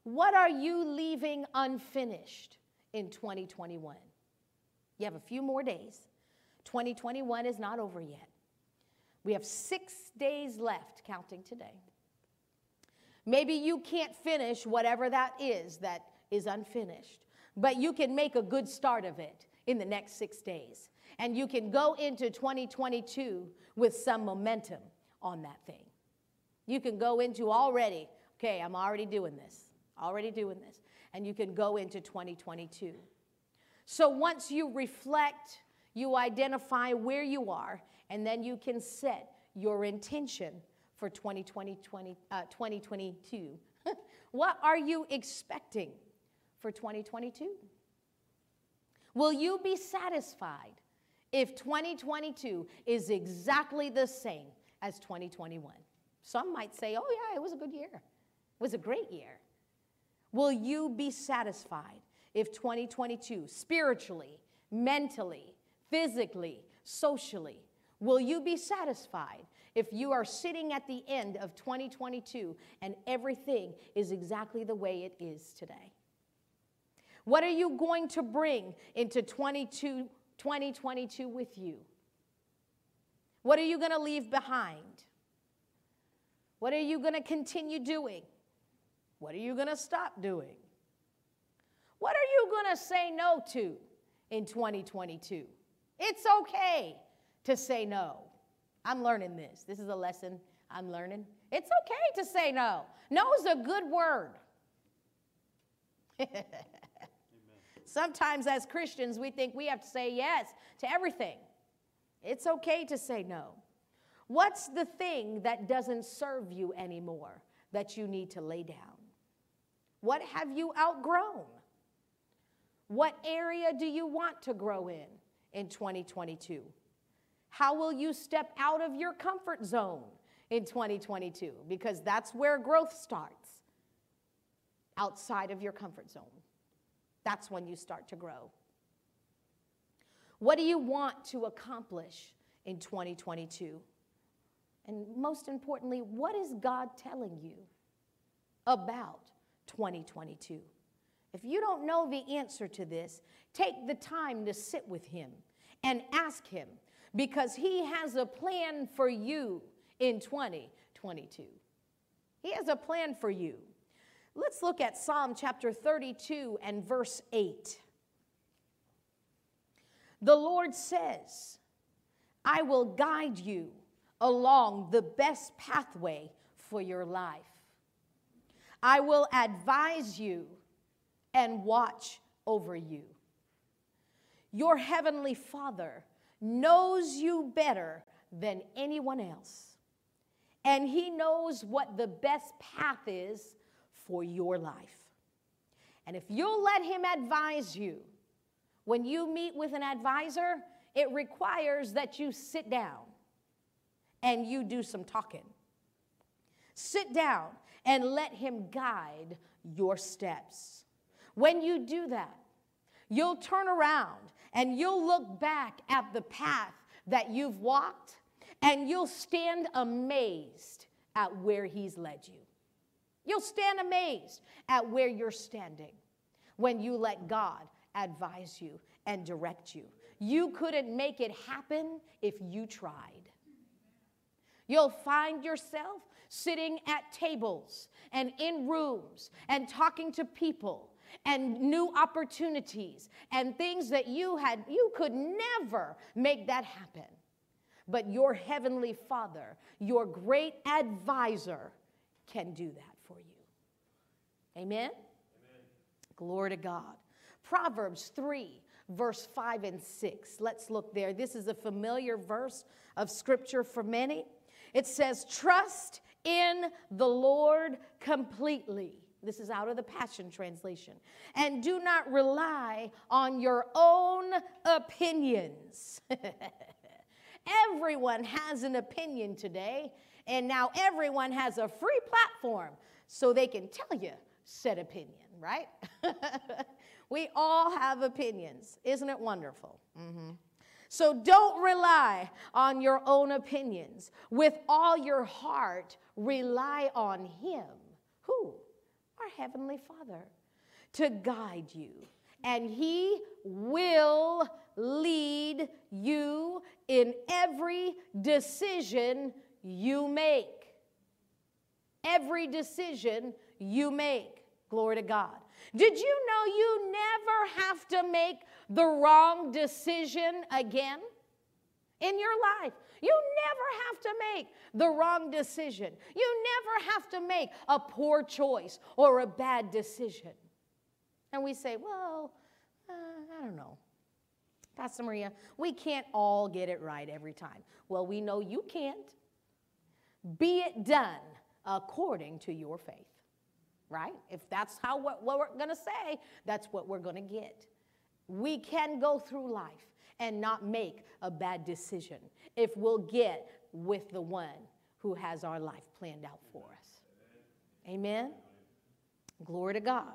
what are you leaving unfinished in 2021? You have a few more days. 2021 is not over yet. We have 6 days left, counting today. Maybe you can't finish whatever that is unfinished, but you can make a good start of it in the next 6 days. And you can go into 2022 with some momentum on that thing. You can go into already, okay, I'm already doing this. And you can go into 2022. So once you reflect, you identify where you are, and then you can set your intention for 2022. What are you expecting for 2022? Will you be satisfied if 2022 is exactly the same as 2021? Some might say, oh yeah, it was a good year. It was a great year. Will you be satisfied if 2022, spiritually, mentally, physically, socially, will you be satisfied if you are sitting at the end of 2022 and everything is exactly the way it is today? What are you going to bring into 2022 with you? What are you going to leave behind? What are you going to continue doing? What are you going to stop doing? What are you going to say no to in 2022? It's okay to say no. I'm learning this. This is a lesson I'm learning. It's okay to say no. No is a good word. Amen. Sometimes as Christians, we think we have to say yes to everything. It's okay to say no. What's the thing that doesn't serve you anymore that you need to lay down? What have you outgrown? What area do you want to grow in 2022? How will you step out of your comfort zone in 2022? Because that's where growth starts, outside of your comfort zone. That's when you start to grow. What do you want to accomplish in 2022? And most importantly, what is God telling you about 2022? If you don't know the answer to this, take the time to sit with Him and ask Him, because He has a plan for you in 2022. He has a plan for you. Let's look at Psalm chapter 32 and verse 8. The Lord says, I will guide you along the best pathway for your life. I will advise you and watch over you. Your heavenly Father knows you better than anyone else, and He knows what the best path is for your life. And if you'll let Him advise you, when you meet with an advisor, it requires that you sit down and you do some talking. Sit down and let Him guide your steps. When you do that, you'll turn around and you'll look back at the path that you've walked, and you'll stand amazed at where He's led you. You'll stand amazed at where you're standing when you let God advise you and direct you. You couldn't make it happen if you tried. You'll find yourself sitting at tables and in rooms and talking to people and new opportunities and things that you could never make that happen. But your heavenly Father, your great advisor, can do that for you. Amen? Amen? Glory to God. Proverbs 3, verse 5 and 6. Let's look there. This is a familiar verse of Scripture for many. It says, trust in the Lord completely. This is out of the Passion Translation. And do not rely on your own opinions. Everyone has an opinion today, and now everyone has a free platform so they can tell you said opinion, right? We all have opinions. Isn't it wonderful? Mm-hmm. So don't rely on your own opinions. With all your heart, rely on Him. Who? Our Heavenly Father. To guide you. And He will lead you in every decision you make. Every decision you make. Glory to God. Did you know you never have to make the wrong decision again in your life? You never have to make the wrong decision. You never have to make a poor choice or a bad decision. And we say, well, I don't know. Pastor Maria, we can't all get it right every time. Well, we know you can't. Be it done according to your faith, right? If that's how what we're going to say, that's what we're going to get. We can go through life and not make a bad decision if we'll get with the one who has our life planned out for us. Amen? Amen. Glory to God.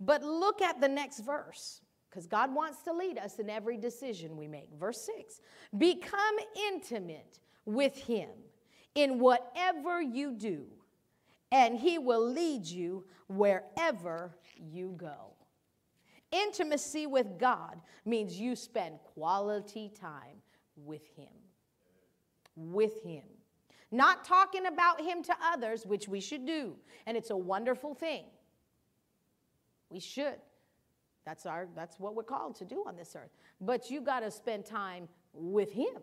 But look at the next verse, because God wants to lead us in every decision we make. Verse 6, become intimate with him in whatever you do, and he will lead you wherever you go. Intimacy with God means you spend quality time with him. With him. Not talking about him to others, which we should do, and it's a wonderful thing. We should. That's what we're called to do on this earth. But you got to spend time with him.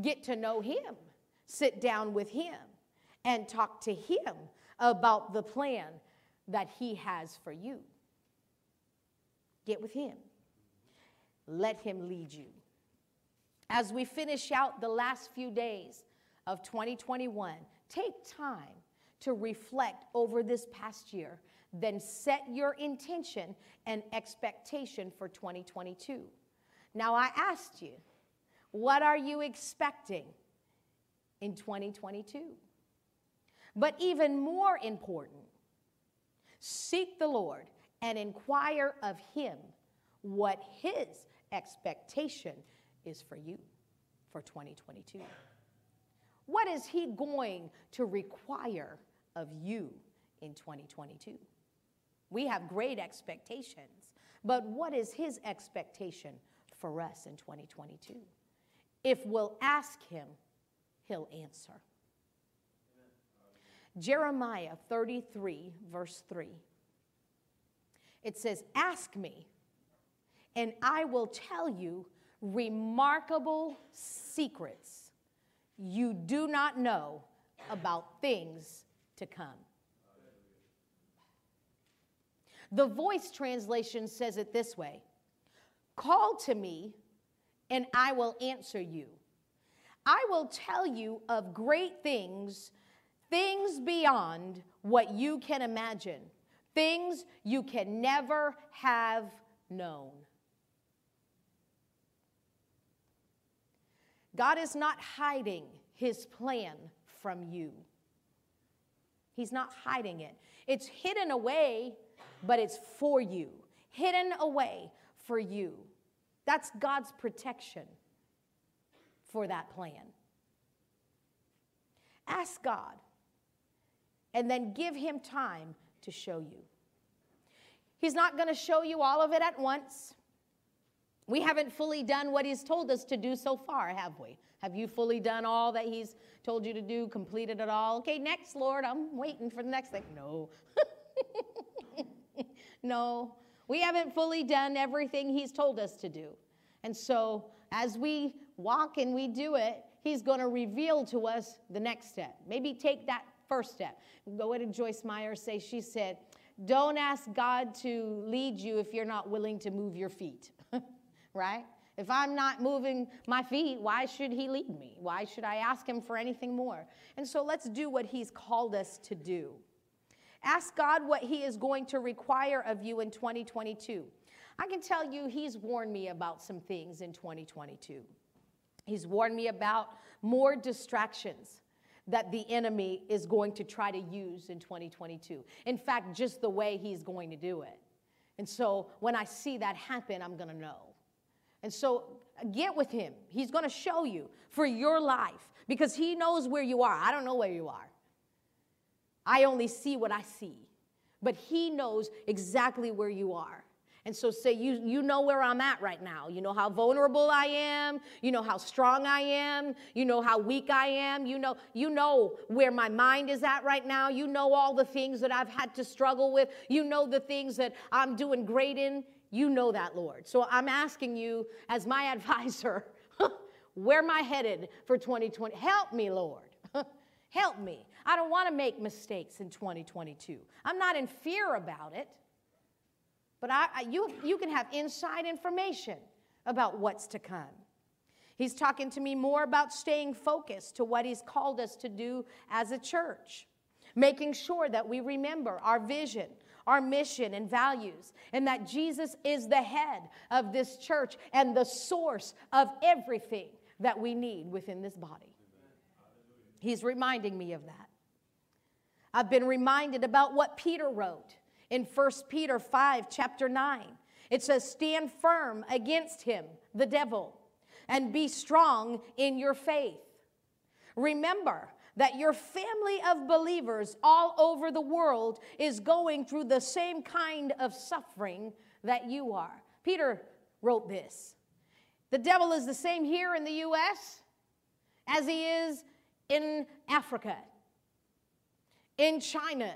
Get to know him. Sit down with him and talk to him about the plan that he has for you. Get with him. Let him lead you. As we finish out the last few days of 2021, take time to reflect over this past year, then set your intention and expectation for 2022. Now, I asked you, what are you expecting in 2022? But even more important, seek the Lord and inquire of him what his expectation is for you for 2022. What is he going to require of you in 2022? We have great expectations, but what is his expectation for us in 2022? If we'll ask him, he'll answer. Jeremiah 33, verse 3. It says, ask me, and I will tell you remarkable secrets you do not know about things to come. The Voice translation says it this way, call to me, and I will answer you. I will tell you of great things, things beyond what you can imagine. Things you can never have known. God is not hiding his plan from you. He's not hiding it. It's hidden away, but it's for you. Hidden away for you. That's God's protection for that plan. Ask God and then give him time to show you. He's not going to show you all of it at once. We haven't fully done what he's told us to do so far, have we? Have you fully done all that he's told you to do, completed it all? Okay, next, Lord, I'm waiting for the next thing. No. No, we haven't fully done everything he's told us to do. And so as we walk and we do it, he's going to reveal to us the next step. Maybe take that first step. What did Joyce Meyer say? She said, don't ask God to lead you if you're not willing to move your feet, right? If I'm not moving my feet, why should he lead me? Why should I ask him for anything more? And so let's do what he's called us to do. Ask God what he is going to require of you in 2022. I can tell you he's warned me about some things in 2022. He's warned me about more distractions that the enemy is going to try to use in 2022. In fact, just the way he's going to do it. And so when I see that happen, I'm going to know. And so get with him. He's going to show you for your life because he knows where you are. I don't know where you are. I only see what I see. But he knows exactly where you are. And so say, you know where I'm at right now. You know how vulnerable I am. You know how strong I am. You know how weak I am. You know where my mind is at right now. You know all the things that I've had to struggle with. You know the things that I'm doing great in. You know that, Lord. So I'm asking you as my advisor, where am I headed for 2020? Help me, Lord. Help me. I don't want to make mistakes in 2022. I'm not in fear about it. But you can have inside information about what's to come. He's talking to me more about staying focused to what he's called us to do as a church, making sure that we remember our vision, our mission and values, and that Jesus is the head of this church and the source of everything that we need within this body. He's reminding me of that. I've been reminded about what Peter wrote in 1 Peter 5, chapter 9. It says, "Stand firm against him, the devil, and be strong in your faith. Remember that your family of believers all over the world is going through the same kind of suffering that you are." Peter wrote this. The devil is the same here in the U.S. as he is in Africa, in China,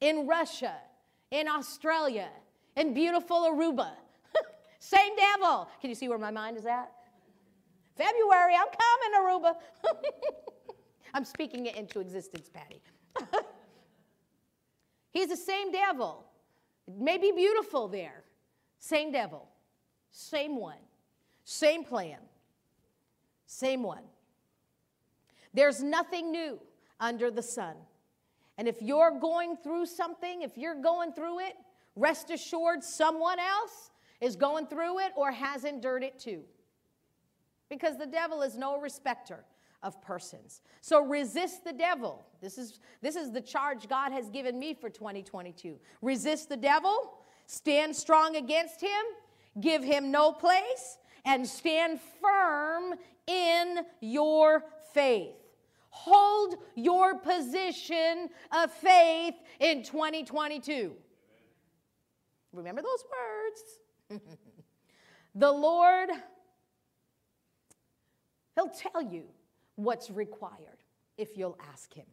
in Russia, in Australia, in beautiful Aruba. Same devil. Can you see where my mind is at? February, I'm coming, Aruba. I'm speaking it into existence, Patty. He's the same devil. It may be beautiful there. Same devil. Same one. Same plan. Same one. There's nothing new under the sun. And if you're going through something, if you're going through it, rest assured someone else is going through it or has endured it too. Because the devil is no respecter of persons. So resist the devil. This is the charge God has given me for 2022. Resist the devil, stand strong against him, give him no place, and stand firm in your faith. Hold your position of faith in 2022. Amen. Remember those words. The Lord, he'll tell you what's required if you'll ask him.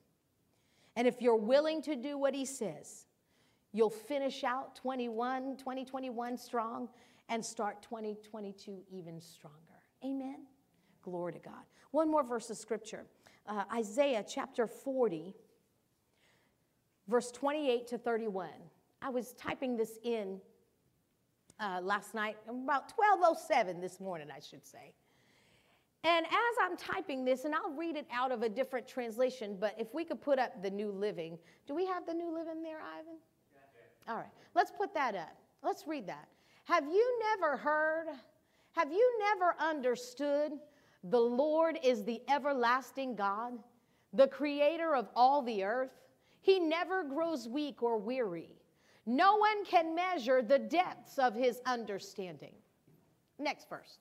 And if you're willing to do what he says, you'll finish out 2021 strong and start 2022 even stronger. Amen? Glory to God. One more verse of scripture. Isaiah chapter 40, verse 28 to 31. I was typing this in last night, about 12:07 this morning, I should say. And as I'm typing this, and I'll read it out of a different translation, but if we could put up the New Living. Do we have the New Living there, Ivan? Yeah. All right, let's put that up. Let's read that. Have you never heard? Have you never understood? The Lord is the everlasting God, the creator of all the earth. He never grows weak or weary. No one can measure the depths of his understanding. Next verse.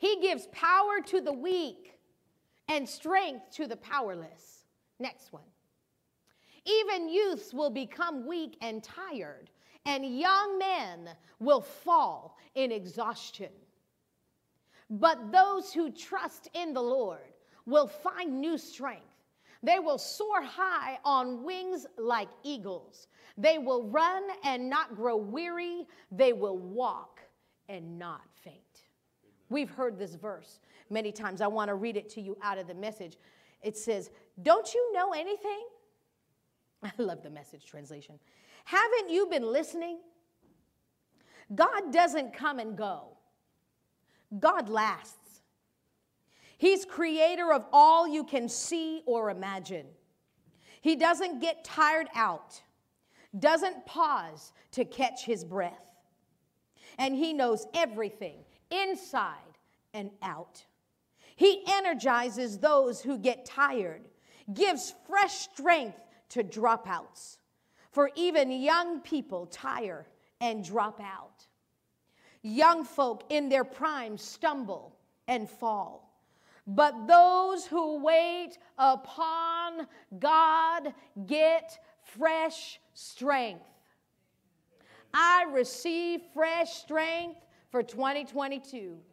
He gives power to the weak and strength to the powerless. Next one. Even youths will become weak and tired, and young men will fall in exhaustion. But those who trust in the Lord will find new strength. They will soar high on wings like eagles. They will run and not grow weary. They will walk and not faint. We've heard this verse many times. I want to read it to you out of the Message. It says, "Don't you know anything?" I love the Message translation. "Haven't you been listening? God doesn't come and go. God lasts. He's creator of all you can see or imagine. He doesn't get tired out, doesn't pause to catch his breath. And he knows everything, inside and out. He energizes those who get tired, gives fresh strength to dropouts, for even young people tire and drop out. Young folk in their prime stumble and fall. But those who wait upon God get fresh strength." I receive fresh strength for 2022.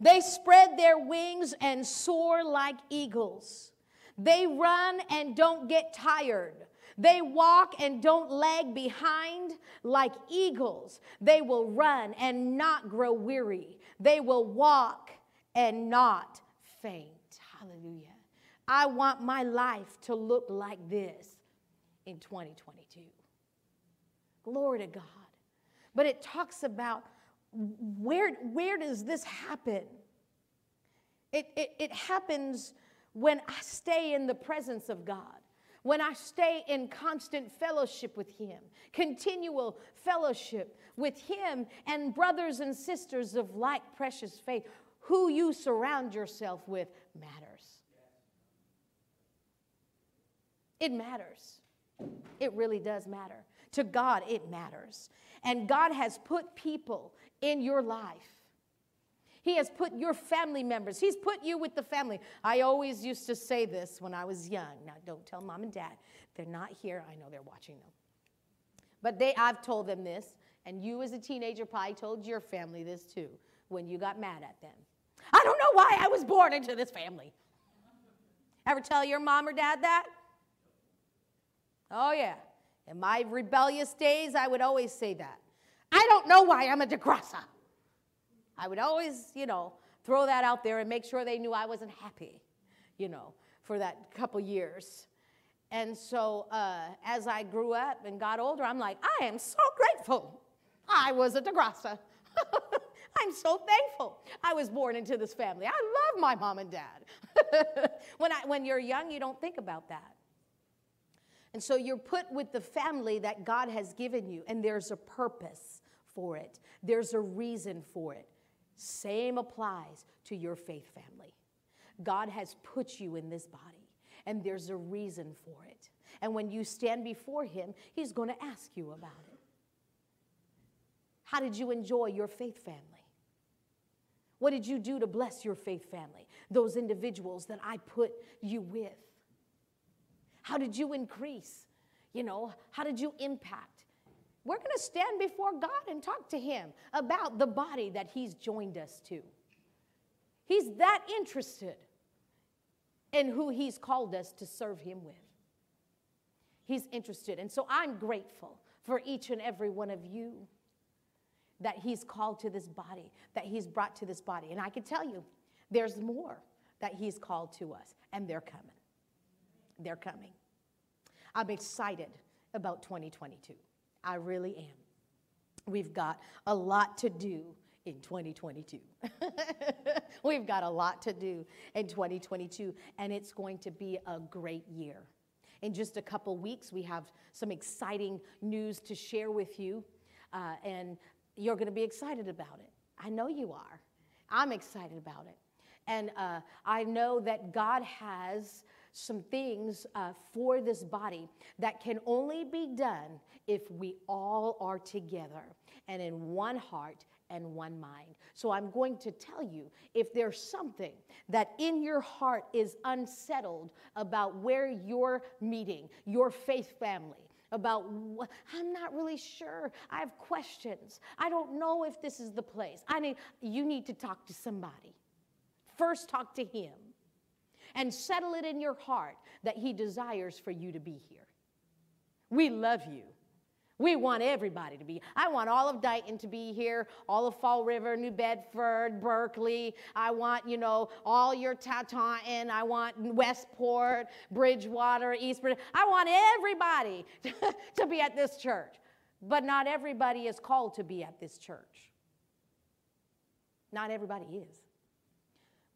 They spread their wings and soar like eagles. They run and don't get tired. They walk and don't lag behind like eagles. They will run and not grow weary. They will walk and not faint. Hallelujah. I want my life to look like this in 2022. Glory to God. But it talks about where does this happen? It happens when I stay in the presence of God, when I stay in constant fellowship with Him, continual fellowship with Him and brothers and sisters of like precious faith. Who you surround yourself with matters. It matters. It really does matter. To God, it matters. And God has put people in your life. He has put your family members. He's put you with the family. I always used to say this when I was young. Now, don't tell mom and dad. They're not here. I know they're watching them. But I've told them this, and you as a teenager probably told your family this too when you got mad at them. I don't know why I was born into this family. Ever tell your mom or dad that? Oh, yeah. In my rebellious days, I would always say that. I don't know why I'm a DeGrasse. I would always, throw that out there and make sure they knew I wasn't happy, for that couple years. And so as I grew up and got older, I'm like, I am so grateful I was a DeGrasse. I'm so thankful I was born into this family. I love my mom and dad. When you're young, you don't think about that. And so you're put with the family that God has given you, and there's a purpose for it. There's a reason for it. Same applies to your faith family. God has put you in this body, and there's a reason for it. And when you stand before Him, He's going to ask you about it. How did you enjoy your faith family? What did you do to bless your faith family, those individuals that I put you with? How did you increase? How did you impact? We're going to stand before God and talk to Him about the body that He's joined us to. He's that interested in who He's called us to serve Him with. He's interested. And so I'm grateful for each and every one of you that He's called to this body, that He's brought to this body. And I can tell you, there's more that He's called to us, and they're coming. They're coming. I'm excited about 2022. I really am. We've got a lot to do in 2022. We've got a lot to do in 2022, and it's going to be a great year. In just a couple weeks, we have some exciting news to share with you, and you're going to be excited about it. I know you are. I'm excited about it. And I know that God has some things for this body that can only be done if we all are together and in one heart and one mind. So I'm going to tell you, if there's something that in your heart is unsettled about where you're meeting, your faith family, about, I'm not really sure, I have questions, I don't know if this is the place, you need to talk to somebody. First talk to Him. And settle it in your heart that He desires for you to be here. We love you. We want everybody to be. I want all of Dighton to be here, all of Fall River, New Bedford, Berkeley. I want, all your Taunton. I want Westport, Bridgewater, Eastport. I want everybody to be at this church. But not everybody is called to be at this church. Not everybody is.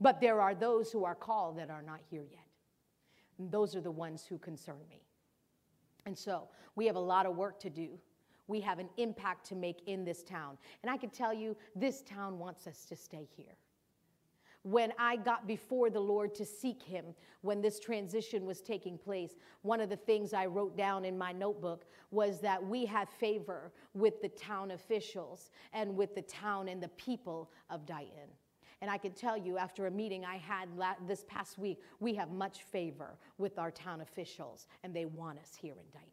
But there are those who are called that are not here yet. And those are the ones who concern me. And so we have a lot of work to do. We have an impact to make in this town. And I can tell you, this town wants us to stay here. When I got before the Lord to seek Him, when this transition was taking place, one of the things I wrote down in my notebook was that we have favor with the town officials and with the town and the people of Dighton. And I can tell you, after a meeting I had this past week, we have much favor with our town officials, and they want us here in Dighton.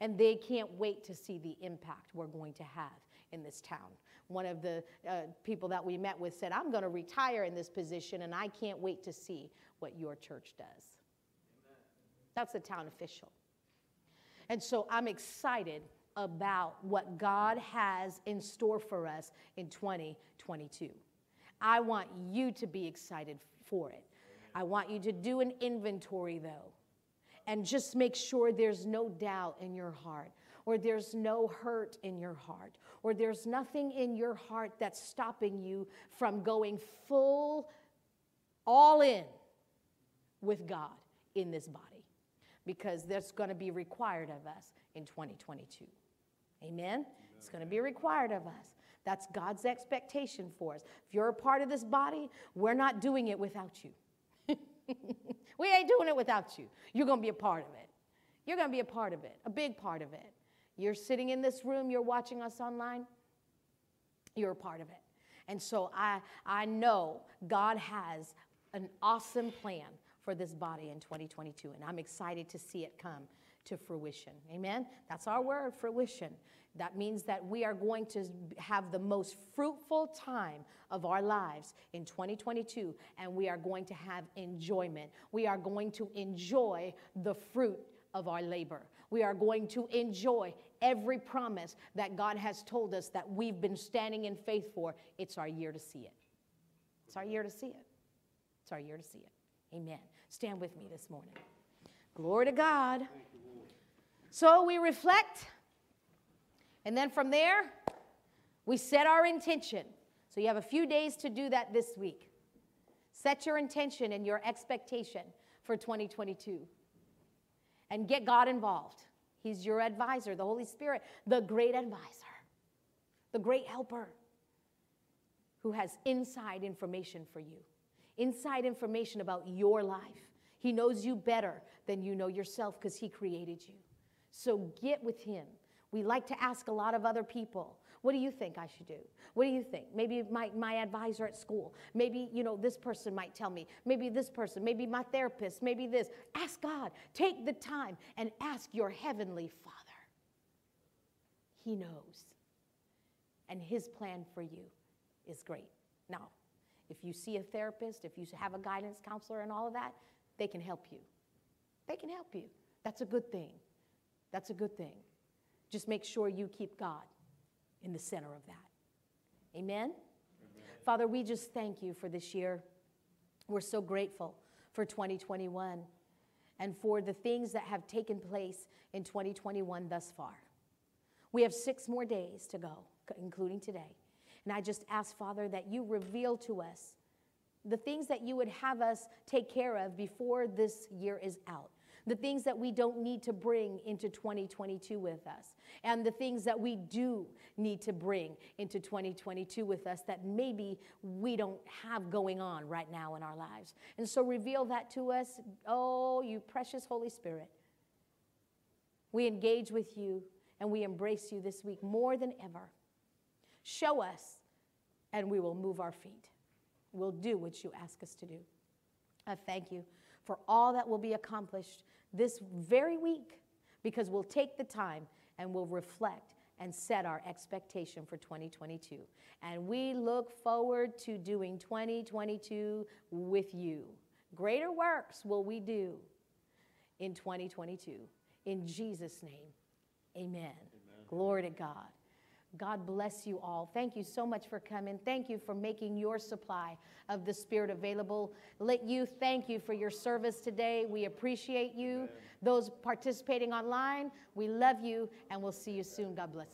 And they can't wait to see the impact we're going to have in this town. One of the people that we met with said, I'm going to retire in this position, and I can't wait to see what your church does. Amen. That's a town official. And so I'm excited about what God has in store for us in 2022. I want you to be excited for it. I want you to do an inventory, though, and just make sure there's no doubt in your heart or there's no hurt in your heart, or there's nothing in your heart that's stopping you from going full, all in with God in this body, because that's going to be required of us in 2022. Amen? It's going to be required of us. That's God's expectation for us. If you're a part of this body, we're not doing it without you. We ain't doing it without you. You're going to be a part of it. You're going to be a part of it, a big part of it. You're sitting in this room. You're watching us online. You're a part of it. And so I know God has an awesome plan for this body in 2022, and I'm excited to see it come to fruition. Amen? That's our word, fruition. That means that we are going to have the most fruitful time of our lives in 2022, and we are going to have enjoyment. We are going to enjoy the fruit of our labor. We are going to enjoy every promise that God has told us that we've been standing in faith for. It's our year to see it. It's our year to see it. It's our year to see it. Amen. Stand with me this morning. Glory to God. So we reflect, and then from there, we set our intention. So you have a few days to do that this week. Set your intention and your expectation for 2022. And get God involved. He's your advisor, the Holy Spirit, the great advisor, the great helper, who has inside information for you, inside information about your life. He knows you better than you know yourself because He created you. So get with Him. We like to ask a lot of other people, what do you think I should do? What do you think? Maybe my advisor at school. Maybe, this person might tell me. Maybe this person. Maybe my therapist. Maybe this. Ask God. Take the time and ask your heavenly Father. He knows. And His plan for you is great. Now, if you see a therapist, if you have a guidance counselor and all of that, they can help you. They can help you. That's a good thing. That's a good thing. Just make sure you keep God in the center of that. Amen? Amen? Father, we just thank you for this year. We're so grateful for 2021 and for the things that have taken place in 2021 thus far. We have 6 more days to go, including today. And I just ask, Father, that you reveal to us the things that you would have us take care of before this year is out. The things that we don't need to bring into 2022 with us, and the things that we do need to bring into 2022 with us that maybe we don't have going on right now in our lives. And so reveal that to us, oh, you precious Holy Spirit. We engage with you and we embrace you this week more than ever. Show us and we will move our feet. We'll do what you ask us to do. I thank you for all that will be accomplished this very week, because we'll take the time and we'll reflect and set our expectation for 2022. And we look forward to doing 2022 with you. Greater works will we do in 2022. In Jesus' name, amen. Amen. Glory to God. God bless you all. Thank you so much for coming. Thank you for making your supply of the Spirit available. Thank you for your service today. We appreciate you. Amen. Those participating online, we love you, and we'll see you soon. God bless you.